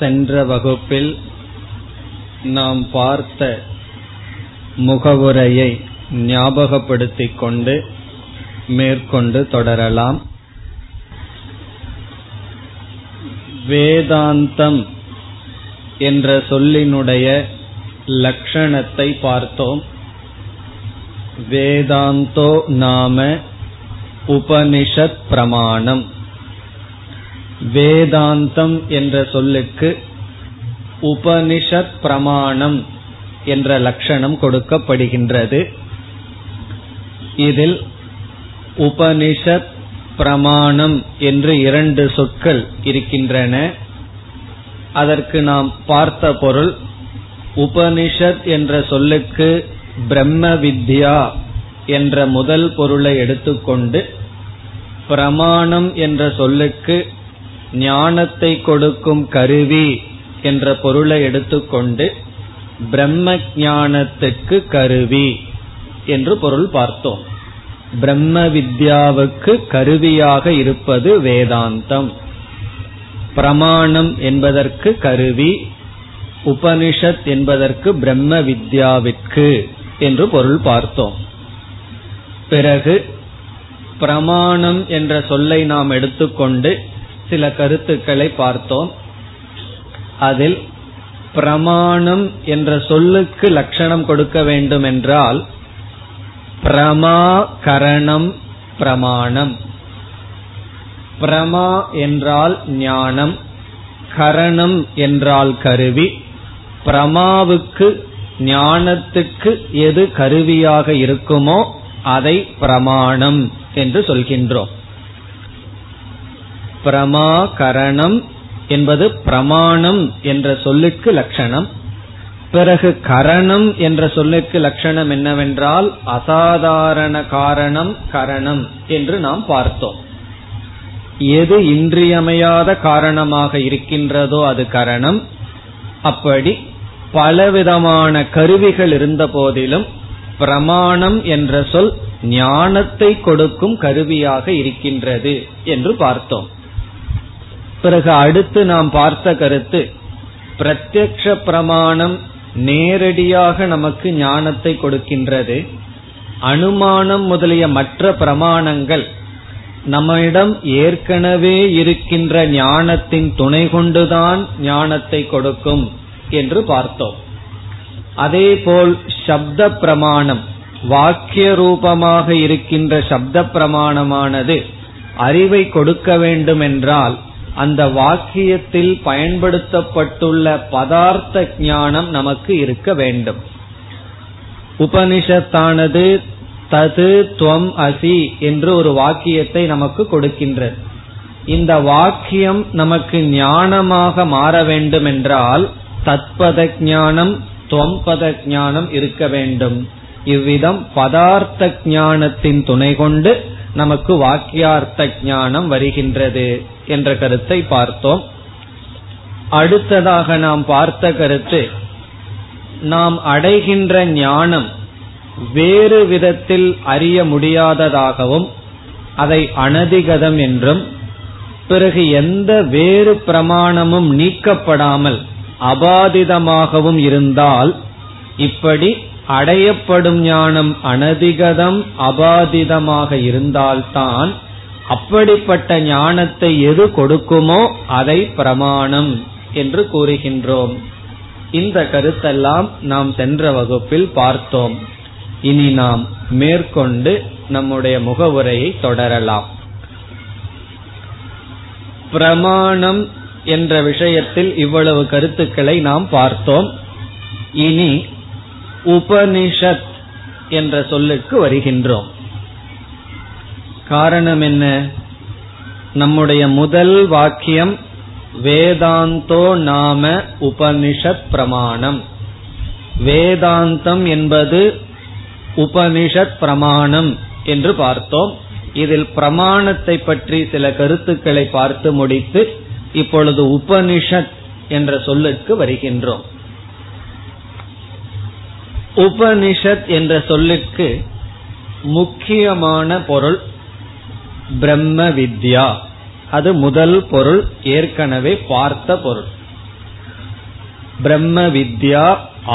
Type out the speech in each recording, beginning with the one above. சென்ற வகுப்பில் நாம் பார்த்த முகவுரையை ஞாபகப்படுத்திக் கொண்டு மேற்கொண்டு தொடரலாம். வேதாந்தம் என்ற சொல்லினுடைய லட்சணத்தை பார்த்தோம். வேதாந்தோ நாம உபனிஷத் பிரமாணம். வேதாந்தம் என்ற சொல்லுக்கு உபனிஷத் பிரமாணம் என்ற லட்சணம் கொடுக்கப்படுகின்றது. இதில் உபனிஷத் பிரமாணம் என்று இரண்டு சொற்கள் இருக்கின்றன. அதற்கு நாம் பார்த்த பொருள், உபனிஷத் என்ற சொல்லுக்கு பிரம்ம வித்யா என்ற முதல் பொருளை எடுத்துக்கொண்டு, பிரமாணம் என்ற சொல்லுக்கு ஞானத்தை கொடுக்கும் கருவி என்ற பொருளை எடுத்துக்கொண்டு பிரம்ம ஞானத்துக்கு கருவி என்று பொருள் பார்த்தோம். பிரம்ம வித்யாவுக்கு கருவியாக இருப்பது வேதாந்தம். பிரமாணம் என்பதற்கு கருவி, உபனிஷத் என்பதற்கு பிரம்ம வித்யாவிற்கு என்று பொருள் பார்த்தோம். பிறகு பிரமாணம் என்ற சொல்லை நாம் எடுத்துக்கொண்டு சில கருத்துக்களை பார்த்தோம். அதில் பிரமாணம் என்ற சொல்லுக்கு லட்சணம் கொடுக்க வேண்டும் என்றால் பிரமா கரணம் பிரமாணம். பிரமா என்றால் ஞானம், கரணம் என்றால் கருவி. பிரமாவுக்கு ஞானத்துக்கு எது கருவியாக இருக்குமோ அதை பிரமாணம் என்று சொல்கின்றோம். பிரமா கரணம் என்பது பிரமாணம் என்ற சொல்லுக்கு லட்சணம். பிறகு கரணம் என்ற சொல்லுக்கு லட்சணம் என்னவென்றால் அசாதாரண காரணம் கரணம் என்று நாம் பார்த்தோம். எது இன்றியமையாத காரணமாக இருக்கின்றதோ அது கரணம். அப்படி பலவிதமான கருவிகள் இருந்த போதிலும் பிரமாணம் என்ற சொல் ஞானத்தை கொடுக்கும் கருவியாக இருக்கின்றது என்று பார்த்தோம். பிறகு அடுத்து நாம் பார்த்த கருத்து, பிரத்யக்ஷ பிரமாணம் நேரடியாக நமக்கு ஞானத்தை கொடுக்கின்றது. அனுமானம் முதலிய மற்ற பிரமாணங்கள் நம்மிடம் ஏற்கனவே இருக்கின்ற ஞானத்தின் துணை கொண்டுதான் ஞானத்தை கொடுக்கும் என்று பார்த்தோம். அதேபோல் சப்த பிரமாணம், வாக்கிய ரூபமாக இருக்கின்ற சப்த பிரமாணமானது அறிவை கொடுக்க வேண்டும் என்றால் அந்த வாக்கியத்தில் பயன்படுத்தப்பட்டுள்ள பதார்த்த ஞானம் நமக்கு இருக்க வேண்டும். உபனிஷத்தானது தது துவம் அசி என்று ஒரு வாக்கியத்தை நமக்கு கொடுக்கின்றது. இந்த வாக்கியம் நமக்கு ஞானமாக மாற வேண்டும் என்றால் தத்பத ஞானம் துவம்பத ஞானம் இருக்க வேண்டும். இவ்விதம் பதார்த்த ஞானத்தின் துணை கொண்டு நமக்கு வாக்கியார்த்த ஞானம் வருகின்றது என்ற கருத்தை பார்த்தோம். அடுத்ததாக நாம் பார்த்த கருத்து, நாம் அடைகின்ற ஞானம் வேறு விதத்தில் அறிய முடியாததாகவும் அதை அனதிகதம் என்றும், பிறகு எந்த வேறு பிரமாணமும் நீக்கப்படாமல் அபாதிதமாகவும் இருந்தால், இப்படி அடையப்படும் ஞானம் அனதிகதம் அபாதிதமாக இருந்தால்தான் அப்படிப்பட்ட ஞானத்தை எது கொடுக்குமோ அதை பிரமாணம் என்று கூறுகின்றோம். இந்த கருத்தெல்லாம் நாம் சென்ற வகுப்பில் பார்த்தோம். இனி நாம் மேற்கொண்டு நம்முடைய முகவுரையை தொடரலாம். பிரமாணம் என்ற விஷயத்தில் இவ்வளவு கருத்துக்களை நாம் பார்த்தோம். இனி உபனிஷத் என்ற சொல்லுக்கு வருகின்றோம். காரணம் என்ன? நம்முடைய முதல் வாக்கியம் வேதாந்தோ நாம உபனிஷத் பிரமாணம். வேதாந்தம் என்பது உபனிஷத் பிரமாணம் என்று பார்த்தோம். இதில் பிரமாணத்தை பற்றி சில கருத்துக்களை பார்த்து முடித்து இப்பொழுது உபனிஷத் என்ற சொல்லுக்கு வருகின்றோம். உபனிஷத் என்ற சொல்லுக்கு முக்கியமான பொருள் பிரம்ம வித்யா. அது முதல் பொருள், ஏற்கனவே பார்த்த பொருள். பிரம்ம வித்யா,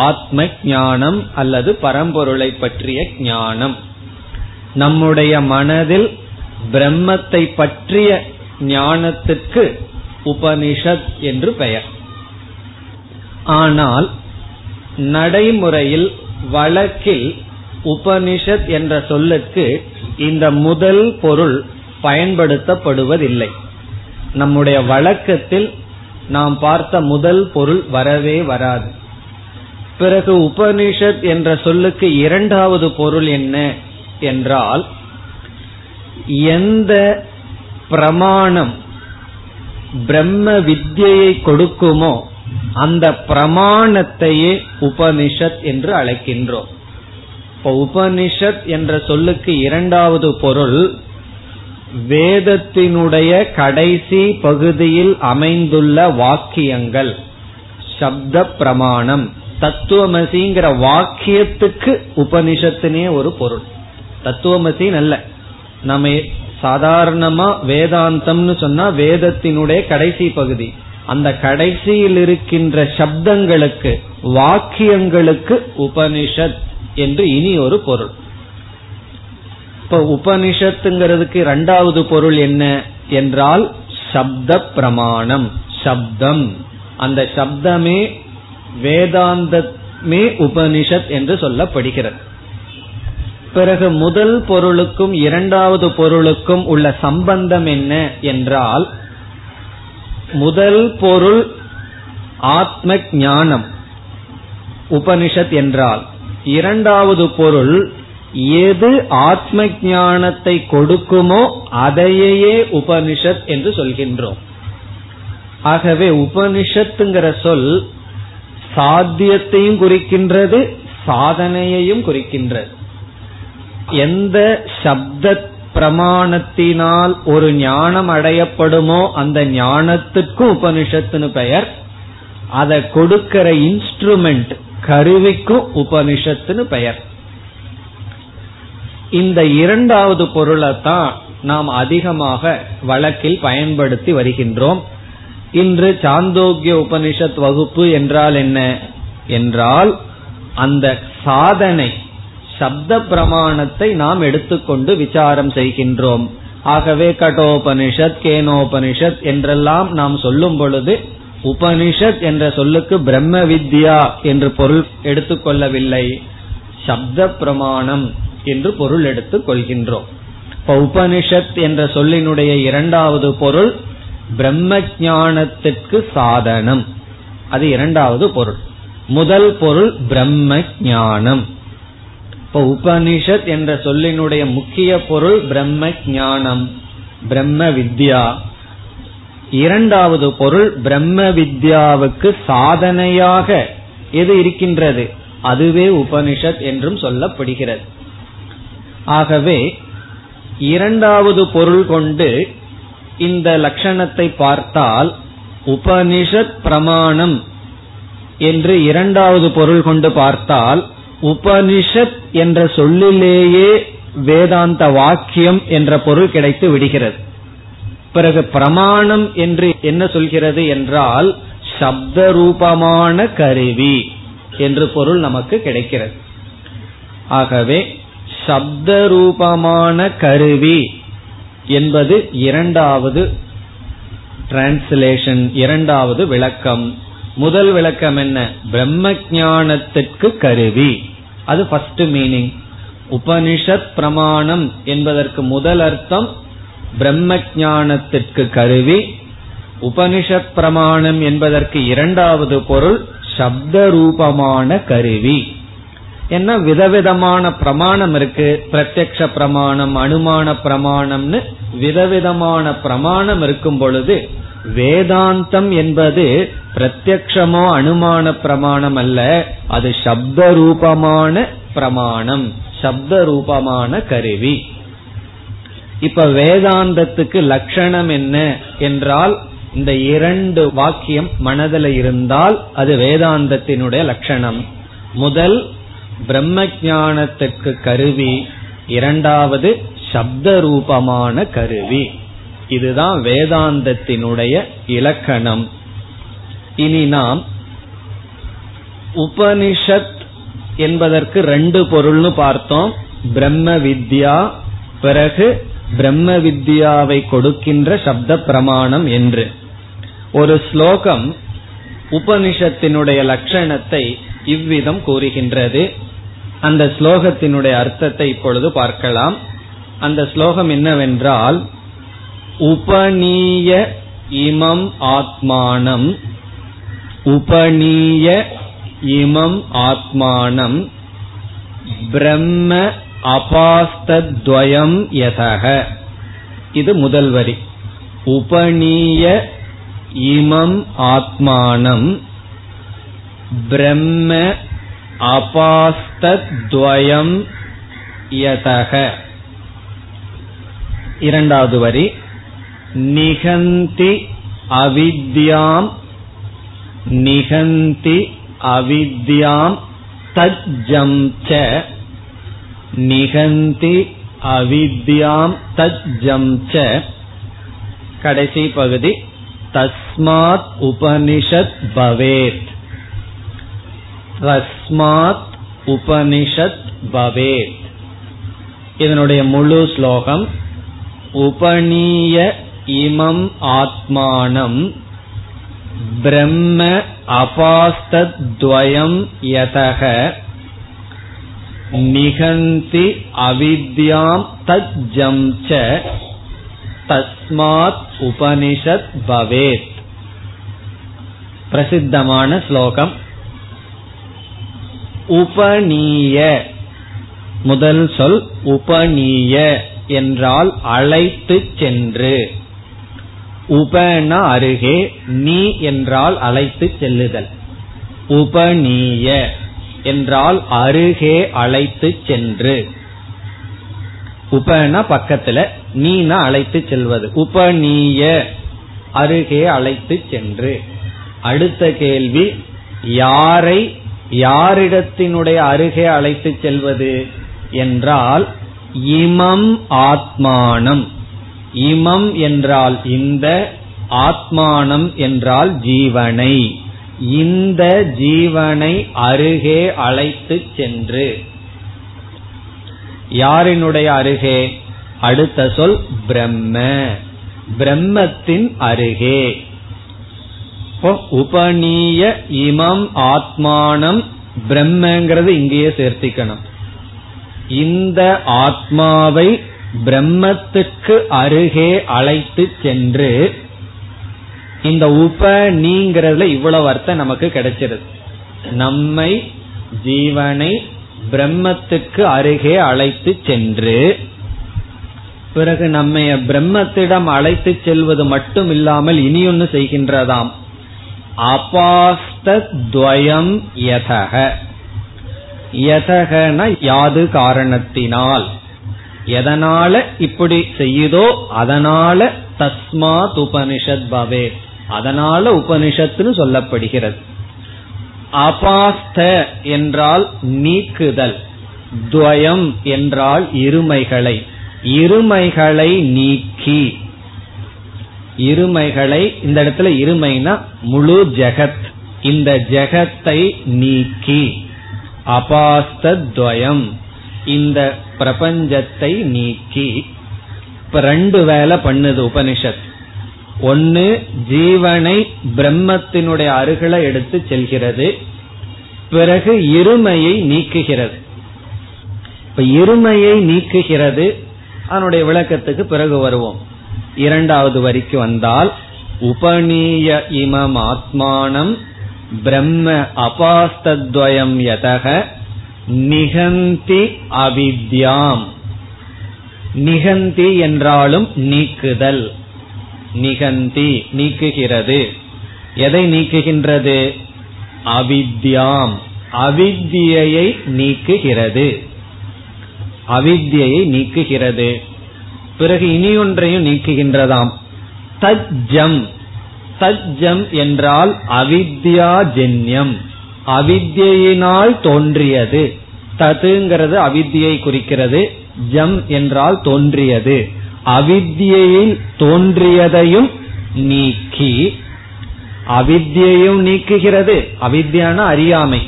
ஆத்ம ஞானம் அல்லது பரம்பொருளை பற்றிய ஞானம். நம்முடைய மனதில் பிரம்மத்தை பற்றிய ஞானத்துக்கு உபனிஷத் என்று பெயர். ஆனால் நடைமுறையில், வழக்கில் உபனிஷத் என்ற சொல்லுக்கு இந்த முதல் பொருள் பயன்படுத்தப்படுவதில்லை. நம்முடைய வழக்கத்தில் நாம் பார்த்த முதல் பொருள் வரவே வராது. பிறகு உபனிஷத் என்ற சொல்லுக்கு இரண்டாவது பொருள் என்ன என்றால், எந்த பிரமாணம் பிரம்ம வித்யை கொடுக்குமோ அந்த பிரமாணத்தையே உபனிஷத் என்று அழைக்கின்றோம். இப்போ உபனிஷத் என்ற சொல்லுக்கு இரண்டாவது பொருள் வேதத்தினுடைய கடைசி பகுதியில் அமைந்துள்ள வாக்கியங்கள், சப்த பிரமாணம். தத்துவமசிங்கிற வாக்கியத்துக்கு உபனிஷத்தினே ஒரு பொருள். தத்துவமசி அல்ல, நம்ம சாதாரணமா வேதாந்தம்னு சொன்னா வேதத்தினுடைய கடைசி பகுதி, அந்த கடைசியில் இருக்கின்ற சப்தங்களுக்கு, வாக்கியங்களுக்கு உபனிஷத் என்று இனி ஒரு பொருள். இப்ப உபனிஷத்துங்கிறதுக்கு இரண்டாவது பொருள் என்ன என்றால் சப்த பிரமாணம், சப்தம். அந்த சப்தமே வேதாந்தமே உபனிஷத் என்று சொல்லப்படுகிறது. பிறகு முதல் பொருளுக்கும் இரண்டாவது பொருளுக்கும் உள்ள சம்பந்தம் என்ன என்றால், முதல் பொருள் ஆத்ம ஞானம் உபனிஷத் என்றால், இரண்டாவது பொருள் எது ஆத்ம ஞானத்தை கொடுக்குமோ அதையே உபனிஷத் என்று சொல்கின்றோம். ஆகவே உபனிஷத்துங்கிற சொல் சாத்தியத்தையும் குறிக்கின்றது, சாதனையையும் குறிக்கின்றது. எந்த சப்த பிரமாணத்தினால் ஒரு ஞானம் அடையப்படுமோ அந்த ஞானத்துக்கும் உபனிஷத்துன்னு பெயர், அதை கொடுக்கிற இன்ஸ்ட்ருமெண்ட், கருவிக்கும் உபனிஷத்துன்னு பெயர். இந்த இரண்டாவது பொருளைத்தான் நாம் அதிகமாக வழக்கில் பயன்படுத்தி வருகின்றோம். இன்று சாந்தோக்கிய உபனிஷத் வகுப்பு என்றால் என்ன என்றால், அந்த சாதனை சப்த பிரமாணத்தை நாம் எடுத்துக்கொண்டு விசாரம் செய்கின்றோம். ஆகவே கடோபனிஷத், கேனோபனிஷத் என்றெல்லாம் நாம் சொல்லும் பொழுது உபனிஷத் என்ற சொல்லுக்கு பிரம்ம வித்யா என்று பொருள் எடுத்துக்கொள்ளவில்லை, சப்த பிரமாணம் என்று பொருள் எடுத்துக் கொள்கின்றோம். இப்ப உபனிஷத் என்ற சொல்லினுடைய இரண்டாவது பொருள் பிரம்ம ஞானத்திற்கு சாதனம், அது இரண்டாவது பொருள். முதல் பொருள் பிரம்ம ஞானம். இப்ப உபனிஷத் என்ற சொல்லினுடைய முக்கிய பொருள் பிரம்ம ஞானம், பிரம்ம வித்யா. இரண்டாவது பொருள் பிரம்ம வித்யாவுக்கு சாதனையாக எது இருக்கின்றது அதுவே உபனிஷத் என்றும் சொல்லப்படுகிறது. ஆகவே இரண்டாவது பொருள் கொண்டு இந்த லட்சணத்தை பார்த்தால் உபனிஷத் பிரமாணம் என்று இரண்டாவது பொருள் கொண்டு பார்த்தால் உபனிஷத் என்ற சொல்லிலேயே வேதாந்த வாக்கியம் என்ற பொருள் கிடைத்து விடுகிறது. பிறகு பிரமாணம் என்று என்ன சொல்கிறது என்றால் சப்த ரூபமான கருவி என்று பொருள் நமக்கு கிடைக்கிறது. ஆகவே சப்த ரூபமான கருவி என்பது இரண்டாவது டிரான்ஸ்லேஷன், இரண்டாவது விளக்கம். முதல் விளக்கம் என்ன? பிரம்ம ஞானத்திற்கு கருவி, அது ஃபர்ஸ்ட் மீனிங். உபனிஷத் பிரமாணம் என்பதற்கு முதல் அர்த்தம் பிரம்ம ஞானத்திற்கு கருவி. உபனிஷத் பிரமாணம் என்பதற்கு இரண்டாவது பொருள் சப்த ரூபமான கருவி. என்ன விதவிதமான பிரமாணம் இருக்கு, பிரத்யக்ஷ பிரமாணம், அனுமான பிரமாணம்னு விதவிதமான பிரமாணம் இருக்கும் பொழுது வேதாந்தம் என்பது பிரத்யக்ஷமோ அனுமான பிரமாணம் அல்ல, அது சப்த ரூபமான பிரமாணம், சப்த ரூபமான கருவி. இப்ப வேதாந்தத்துக்கு லட்சணம் என்ன என்றால், இந்த இரண்டு வாக்கியம் மனதில் இருந்தால் அது வேதாந்தத்தினுடைய லட்சணம். முதல் பிரம்ம ஞானத்துக்கு கருவி, இரண்டாவது சப்த ரூபமான கருவி. இதுதான் வேதாந்தத்தினுடைய இலக்கணம். இனி நாம் உபனிஷத் என்பதற்கு ரெண்டு பொருள்னு பார்த்தோம். பிரம்ம வித்யா, பிறகு பிரம்ம வித்யாவை கொடுக்கின்ற சப்த பிரமாணம் என்று ஒரு ஸ்லோகம் உபனிஷத்தினுடைய லட்சணத்தை இவ்விதம் கூறுகின்றது. அந்த ஸ்லோகத்தினுடைய அர்த்தத்தை இப்பொழுது பார்க்கலாம். அந்த ஸ்லோகம் என்னவென்றால், உபநீய இமம் ஆத்மானம், உபநீய இமம் ஆத்மானம் பிரம்ம அபாஸ்தத்வயம் யதஹ. இது முதல் வரி. உபநீய இமம் ஆத்மானம் பிரம்ம அபாஸ்தத்வயம் யதஹ. இரண்டாவது வரி, நிகந்தி அவித்யாம், நிகந்தி அவித்யாம் தஜ்ஜம் ச, நிகந்தி அவித்யாம் தஜ்ஜம் ச. கடைசி பகுதி, தஸ்மாத் உபனிஷத் பவேத், தஸ்மாத் உபனிஷத் பவேத். இதனுடைய முழு ஸ்லோகம், உபநீய இமம் ஆத்மானம் பிரம்ம அபாஸ்தத்வயம் யதஹ நிகந்தி அவித்யாம் தஜ்ஜம் ச தஸ்மாத் உபனிஷத் பவேத். பிரசித்தமான ஸ்லோகம். உபநீய, முதல் சொல் உபநீய என்றால் அழைத்து சென்று, உபன அருகே, நீ என்றால் அழைத்து செல்லுதல், உபநீய என்றால் அருகே அழைத்து சென்று, உபன பக்கத்துல, நீனா அழைத்து செல்வது, உபநீய அருகே அழைத்து சென்று. அடுத்த கேள்வி, யாரை யாரிடத்தினுடைய அருகே அழைத்து செல்வது என்றால் இமம் ஆத்மானம். இமம் என்றால் இந்த, ஆத்மானம் என்றால் ஜீவனை, இந்த ஜீவனை அருகே அழைத்து சென்று. யாரினுடைய அருகே? அடுத்த சொல் பிரம்ம, பிரம்மத்தின் அருகே. உபநீய இமம் ஆத்மானம், பிரம்மங்கிறது இங்கேயே சேர்த்திக்கணும். இந்த ஆத்மாவை பிரம்மத்துக்கு அருகே அழைத்து சென்று. இந்த உபநீங்கிறதுல இவ்வளவு அர்த்தம் நமக்கு கிடைச்சிருது. நம்மை, ஜீவனை பிரம்மத்துக்கு அருகே அழைத்து சென்று. பிறகு நம்மை பிரம்மத்திடம் அழைத்து செல்வது மட்டும் இல்லாமல் இனி ஒன்னு செய்கின்றதாம், அபாஸ்தத்வயம் யதஹ. யதஹன யாது காரணத்தினால், எதனால இப்படி செய்யுதோ அதனால தஸ்மாத் உபனிஷத் பவே, அதனால உபனிஷத்துன்னு சொல்லப்படுகிறது. அபாஸ்த என்றால் நீக்குதல், துவயம் என்றால் இருமைகளை, இருமைகளை நீக்கி. இருமைகளை, இந்த இடத்துல இருமைனா முழு ஜெகத், இந்த ஜெகத்தை நீக்கி, அபாஸ்தத்வயம் இந்த பிரபஞ்சத்தை நீக்கி. இப்ப ரெண்டு வேலை பண்ணுது உபனிஷத். ஒன்னு, ஜீவனை பிரம்மத்தினுடைய அருகில எடுத்து செல்கிறது, பிறகு இருமையை நீக்குகிறது. இப்ப இருமையை நீக்குகிறது, அதனுடைய விளக்கத்துக்கு பிறகு வருவோம். இரண்டாவது வரிக்கு வந்தால், உபநீய இமம் ஆத்மானம் பிரம்ம அபாஸ்தத்வயம் யதஹ நிகந்தி அவித்யாம். நிகந்தி என்றாலும் நீக்குதல், நிகந்தி நீக்குகிறது. எதை நீக்குகின்றது? அவித்யாம், அவித்யை நீக்குகிறது, அவித்யை நீக்குகிறது. பிறகு இனி ஒன்றையும் நீக்குகின்றதாம், தஜ்ஜம். தஜ்ஜம் என்றால் அவித்யாஜன்யம், அவித்யினால் தோன்றியது. ததுங்கிறது அவித்யை குறிக்கிறது, ஜம் என்றால் தோன்றியது. அவித்யில் தோன்றியதையும் நீக்கி, அவித்யையும் நீக்குகிறது. அவித்யானா அறியாமை,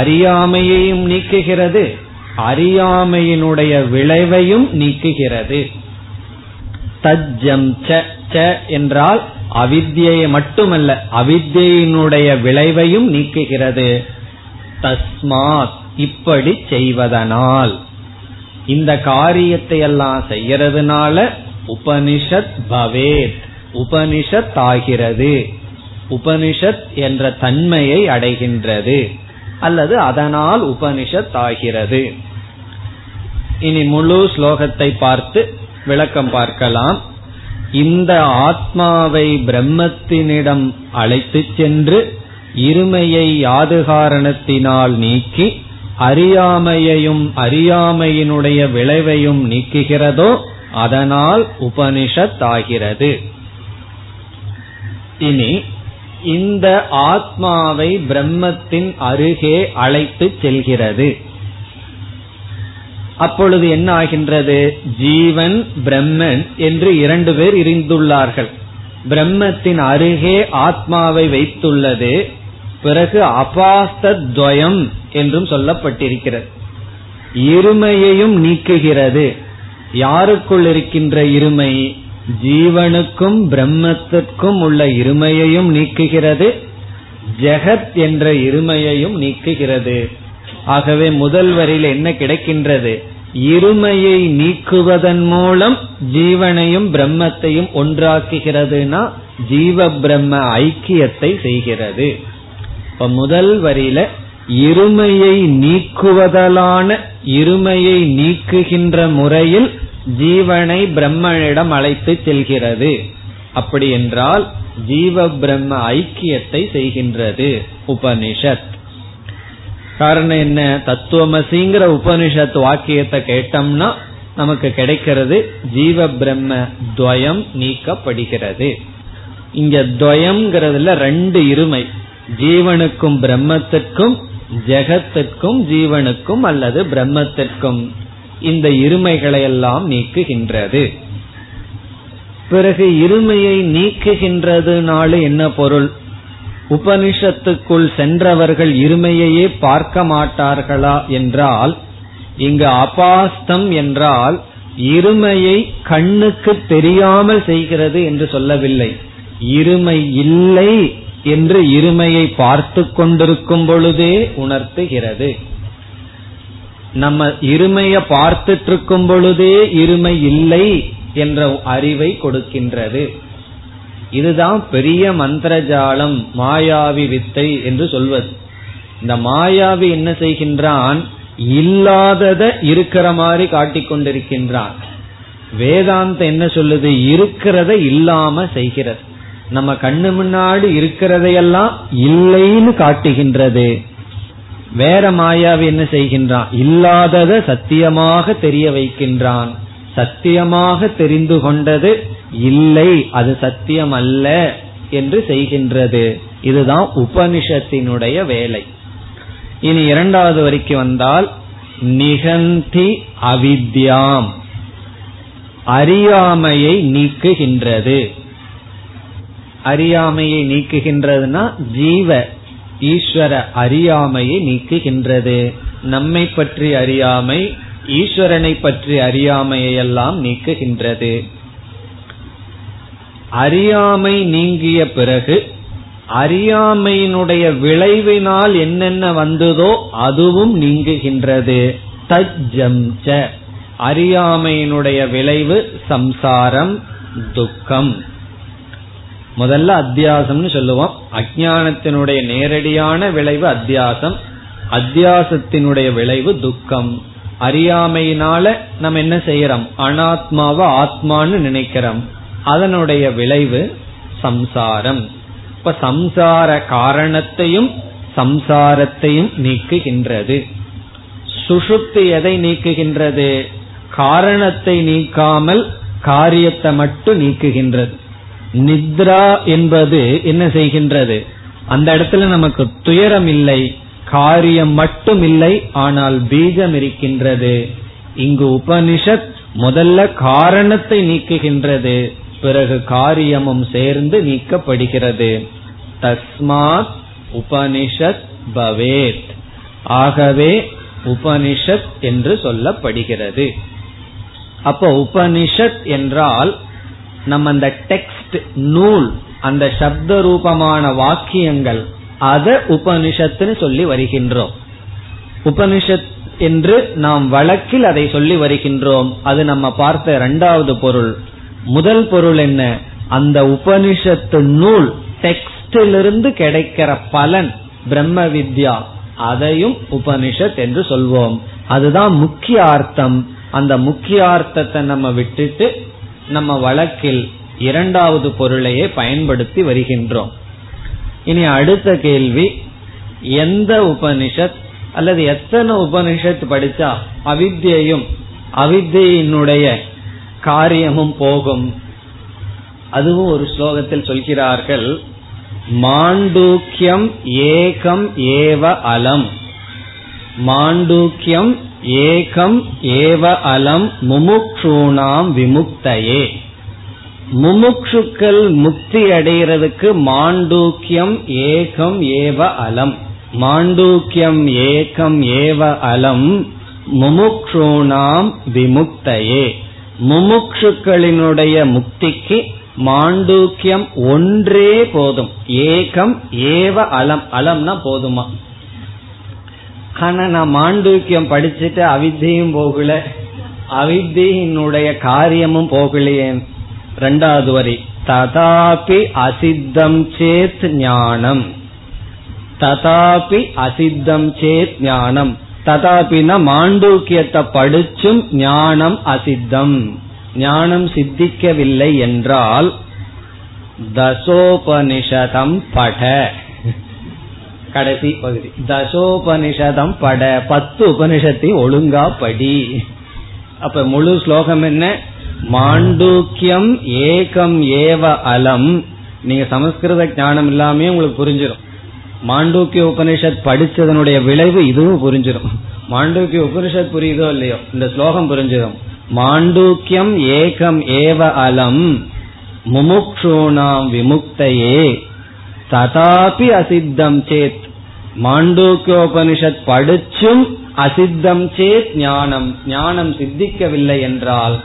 அறியாமையையும் நீக்குகிறது, அறியாமையினுடைய விளைவையும் நீக்குகிறது. தஜ்ஜம் ச என்றால் அவித்யை மட்டுமல்ல, அவித்யினுடைய விளைவையும் நீக்குகிறது. தஸ்மாத் இப்படி செய்வதனால், இந்த காரியத்தை எல்லாம் செய்யறதுனால உபனிஷத் பவேத், உபனிஷத் ஆகிறது, உபனிஷத் என்ற தன்மையை அடைகின்றது, அல்லது அதனால் உபனிஷத் ஆகிறது. இனி முழு ஸ்லோகத்தை பார்த்து விளக்கம் பார்க்கலாம். இந்த ஆத்மாவை பிரம்மத்தினிடம் அழைத்து சென்று இருமையை யாதுகாரணத்தினால் நீக்கி அறியாமையையும் அறியாமையினுடைய விளைவையும் நீக்குகிறதோ அதனால் உபனிஷத் ஆகிறது. இனி இந்த ஆத்மாவை பிரம்மத்தின் அருகே அழைத்து செல்கிறது. அப்பொழுது என்ன ஆகின்றது? ஜீவன் பிரம்மன் என்று இரண்டு பேர் இருந்துள்ளார்கள். பிரம்மத்தின் அருகே ஆத்மாவை வைத்துள்ளது, பிறகு அபாஸ்தத்வயம் என்றும் சொல்லப்பட்டிருக்கிறது. இருமையையும் நீக்குகிறது. யாருக்குள் இருக்கின்ற இருமை? ஜீவனுக்கும் பிரம்மத்திற்கும் உள்ள இருமையையும் நீக்குகிறது, ஜெகத் என்ற இருமையையும் நீக்குகிறது. ஆகவே முதல் வரியில் என்ன கிடைக்கின்றது? இருமையை நீக்குவதன் மூலம் ஜீவனையும் பிரம்மத்தையும் ஒன்றாக்குகிறதுனா ஜீவ பிரம்ம ஐக்கியத்தை செய்கிறது. இப்ப முதல் வரியில இருமையை நீக்குவதலான, இருமையை நீக்குகின்ற முறையில் ஜீவனை பிரம்மனிடம் அழைத்து செல்கிறது. அப்படி என்றால் ஜீவ பிரம்ம ஐக்கியத்தை செய்கின்றது உபனிஷத். காரணம் என்ன? தத்துவமசிங்கிற உபனிஷத் வாக்கியத்தை கேட்டோம்னா நமக்கு கிடைக்கிறது ஜீவ பிரம்ம துவயம் நீக்கப்படுகிறது. இங்க துவயம்ங்கிறதுல ரெண்டு இருமை, ஜீவனுக்கும் பிரம்மத்திற்கும், ஜெகத்திற்கும் ஜீவனுக்கும் அல்லது பிரம்மத்திற்கும், இந்த இருமைகளையெல்லாம் நீக்குகின்றது. பிறகு இருமையை நீக்குகின்றதுனால என்ன பொருள்? உபனிஷத்துக்குள் சென்றவர்கள் இருமையையே பார்க்க மாட்டார்களா என்றால், இங்கு அபாஸ்தம் என்றால் இருமையை கண்ணுக்கு தெரியாமல் செய்கிறது என்று சொல்லவில்லை. இருமை இல்லை என்று இருமையை பார்த்து கொண்டிருக்கும் பொழுதே உணர்த்துகிறது. நம்ம இருமைய பார்த்துட்டு இருக்கும் பொழுதே இருமை இல்லை என்ற அறிவை கொடுக்கின்றது. இதுதான் பெரிய மந்திரஜாலம், மாயாவி வித்தை என்று சொல்வது. இந்த மாயாவி என்ன செய்கின்றான்? இல்லாதத இருக்கிற மாதிரி காட்டிக்கொண்டிருக்கின்றான். வேதாந்தம் என்ன சொல்லுது? இருக்கிறத இல்லாம செய்கிறது. நம்ம கண்ணு முன்னாடி இருக்கிறதையெல்லாம் இல்லைன்னு காட்டுகின்றது. வேற மாயாவி என்ன செய்கின்றான்? இல்லாதத சத்தியமாக தெரிய வைக்கின்றான். சத்தியமாக தெரிந்து கொண்டது இல்லை, அது சத்தியம் அல்ல என்று செய்கின்றது. இதுதான் உபனிஷத்தினுடைய வேலை. இனி இரண்டாவது வரிக்கு வந்தால், நிகந்தி அவித்யாம், அறியாமையை நீக்குகின்றது. அறியாமையை நீக்குகின்றதுனா ஜீவ ஈஸ்வர அறியாமையை நீக்குகின்றது. நம்மை பற்றி அறியாமை, ஈஸ்வரனை பற்றி அறியாமையை எல்லாம் நீக்குகின்றது. அறியாமை நீங்கிய பிறகு அறியாமையினுடைய விளைவினால் என்னென்ன வந்ததோ அதுவும் நீங்குகின்றது. தஜ்ஜம் ச, அறியாமையினுடைய விளைவு சம்சாரம், துக்கம். முதல்ல அத்தியாசம்னு சொல்லுவோம். அஜ்ஞானத்தினுடைய நேரடியான விளைவு அத்தியாசம், அத்தியாசத்தினுடைய விளைவு துக்கம். அறியாமையினால நம்ம என்ன செய்யறோம்? அனாத்மாவை ஆத்மான்னு நினைக்கிறோம். அதனுடைய விளைவு சம்சாரம். இப்ப சம்சார காரணத்தையும் சம்சாரத்தையும் நீக்குகின்றது. சுஷுப்தி எதை நீக்குகின்றது? காரணத்தை நீக்காமல் காரியத்தை மட்டும் நீக்குகின்றது. நித்ரா என்பது என்ன செய்கின்றது? அந்த இடத்துல நமக்கு துயரம் இல்லை, காரியம் மட்டும் இல்லை, ஆனால் பீஜம் இருக்கின்றது. இங்கு உபனிஷத் முதல்ல காரணத்தை நீக்குகின்றது, பிறகு காரியமும் சேர்ந்து நீக்கப்படுகிறது. தஸ்மாத் உபனிஷத் பவேத், ஆகவே உபனிஷத் என்று சொல்லப்படுகிறது. அப்போ உபனிஷத் என்றால் நம்ம அந்த டெக்ஸ்ட் நூல், அந்த சப்த ரூபமான வாக்கியங்கள், அத உபனிஷத்துன்னு சொல்லி வருகின்றோம். உபனிஷத் என்று நாம் வழக்கில் அதை சொல்லி வருகின்றோம். அது நம்ம பார்த்த இரண்டாவது பொருள். முதல் பொருள் என்ன? அந்த உபனிஷத்து நூல் டெக்ஸ்டிலிருந்து கிடைக்கிற பலன் பிரம்ம வித்யா, அதையும் உபனிஷத் என்று சொல்வோம். அதுதான் முக்கிய அர்த்தம். அந்த முக்கிய அர்த்தத்தை நம்ம விட்டுட்டு நம்ம வழக்கில் இரண்டாவது பொருளையே பயன்படுத்தி வருகின்றோம். இனி அடுத்த கேள்வி, எந்த உபனிஷத் அல்லது எத்தனை உபனிஷத் படிச்சா அவித்யையும் அவித்யினுடைய காரியமும் போகும்? அதுவும் ஒரு ஸ்லோகத்தில் சொல்கிறார்கள், மாண்டூக்கியம் ஏகம் ஏவ அலம், மாண்டூக்கியம் ஏகம் ஏவ அலம் முமுக்ஷூணாம் விமுக்தயே. முமுக்ஷுக்கள் முக்தி அடைகிறதுக்கு மாண்டூக்கியம் ஏகம் ஏவ அலம், மாண்டூக்கியம் ஏகம் ஏவ அலம் முமுக்ஷூணாம் விமுக்தயே. முமுக்ஷுக்களினுடைய முக்திக்கு மாண்டூக்கியம் ஒன்றே போதும். ஏகம் ஏவ அலம், அலம்னா போதுமா? ஆனா நான் மாண்டூக்கியம் படிச்சுட்டு அவித்தையும் போகல, அவித்தையினுடைய காரியமும் போகலையேன். ரெண்டாவது வரி, ததாபி அசித்தம் சேத் ஞானம், ததாபி அசித்தம் சேத் ஞானம். ததாபினா மாண்டூக்கியத்தை படிச்சும் ஞானம் அசித்தம், ஞானம் சித்திக்கவில்லை என்றால் தசோபனிஷதம் பட, கடைசி பகுதி தசோபனிஷதம் பட, 10 உபனிஷத்தை ஒழுங்கா படி. அப்ப முழு ஸ்லோகம் என்ன? மாண்டூக்கியம் ஏகம் ஏவ அலம். நீங்க சமஸ்கிருத ஞானம் இல்லாமே உங்களுக்கு புரிஞ்சிடும். மாண்டூக்கிய உபனிஷத் படிச்சதனுடைய விளைவு இதுவும் புரிஞ்சிடும். மாண்டூக்கிய உபனிஷத் புரியுதோ இல்லையோ இந்த ஸ்லோகம் புரிஞ்சிடும். மாண்டூக்கியம் ஏகம் ஏவ அலம் முமுக்ஷூணாம் விமுக்தயே ததாபி அசித்தம் சேத். மாண்டூக்கியோபனிஷத் படிச்சும் அசித்தம் சேத் ஞானம், ஞானம் சித்திக்கவில்லை என்றால்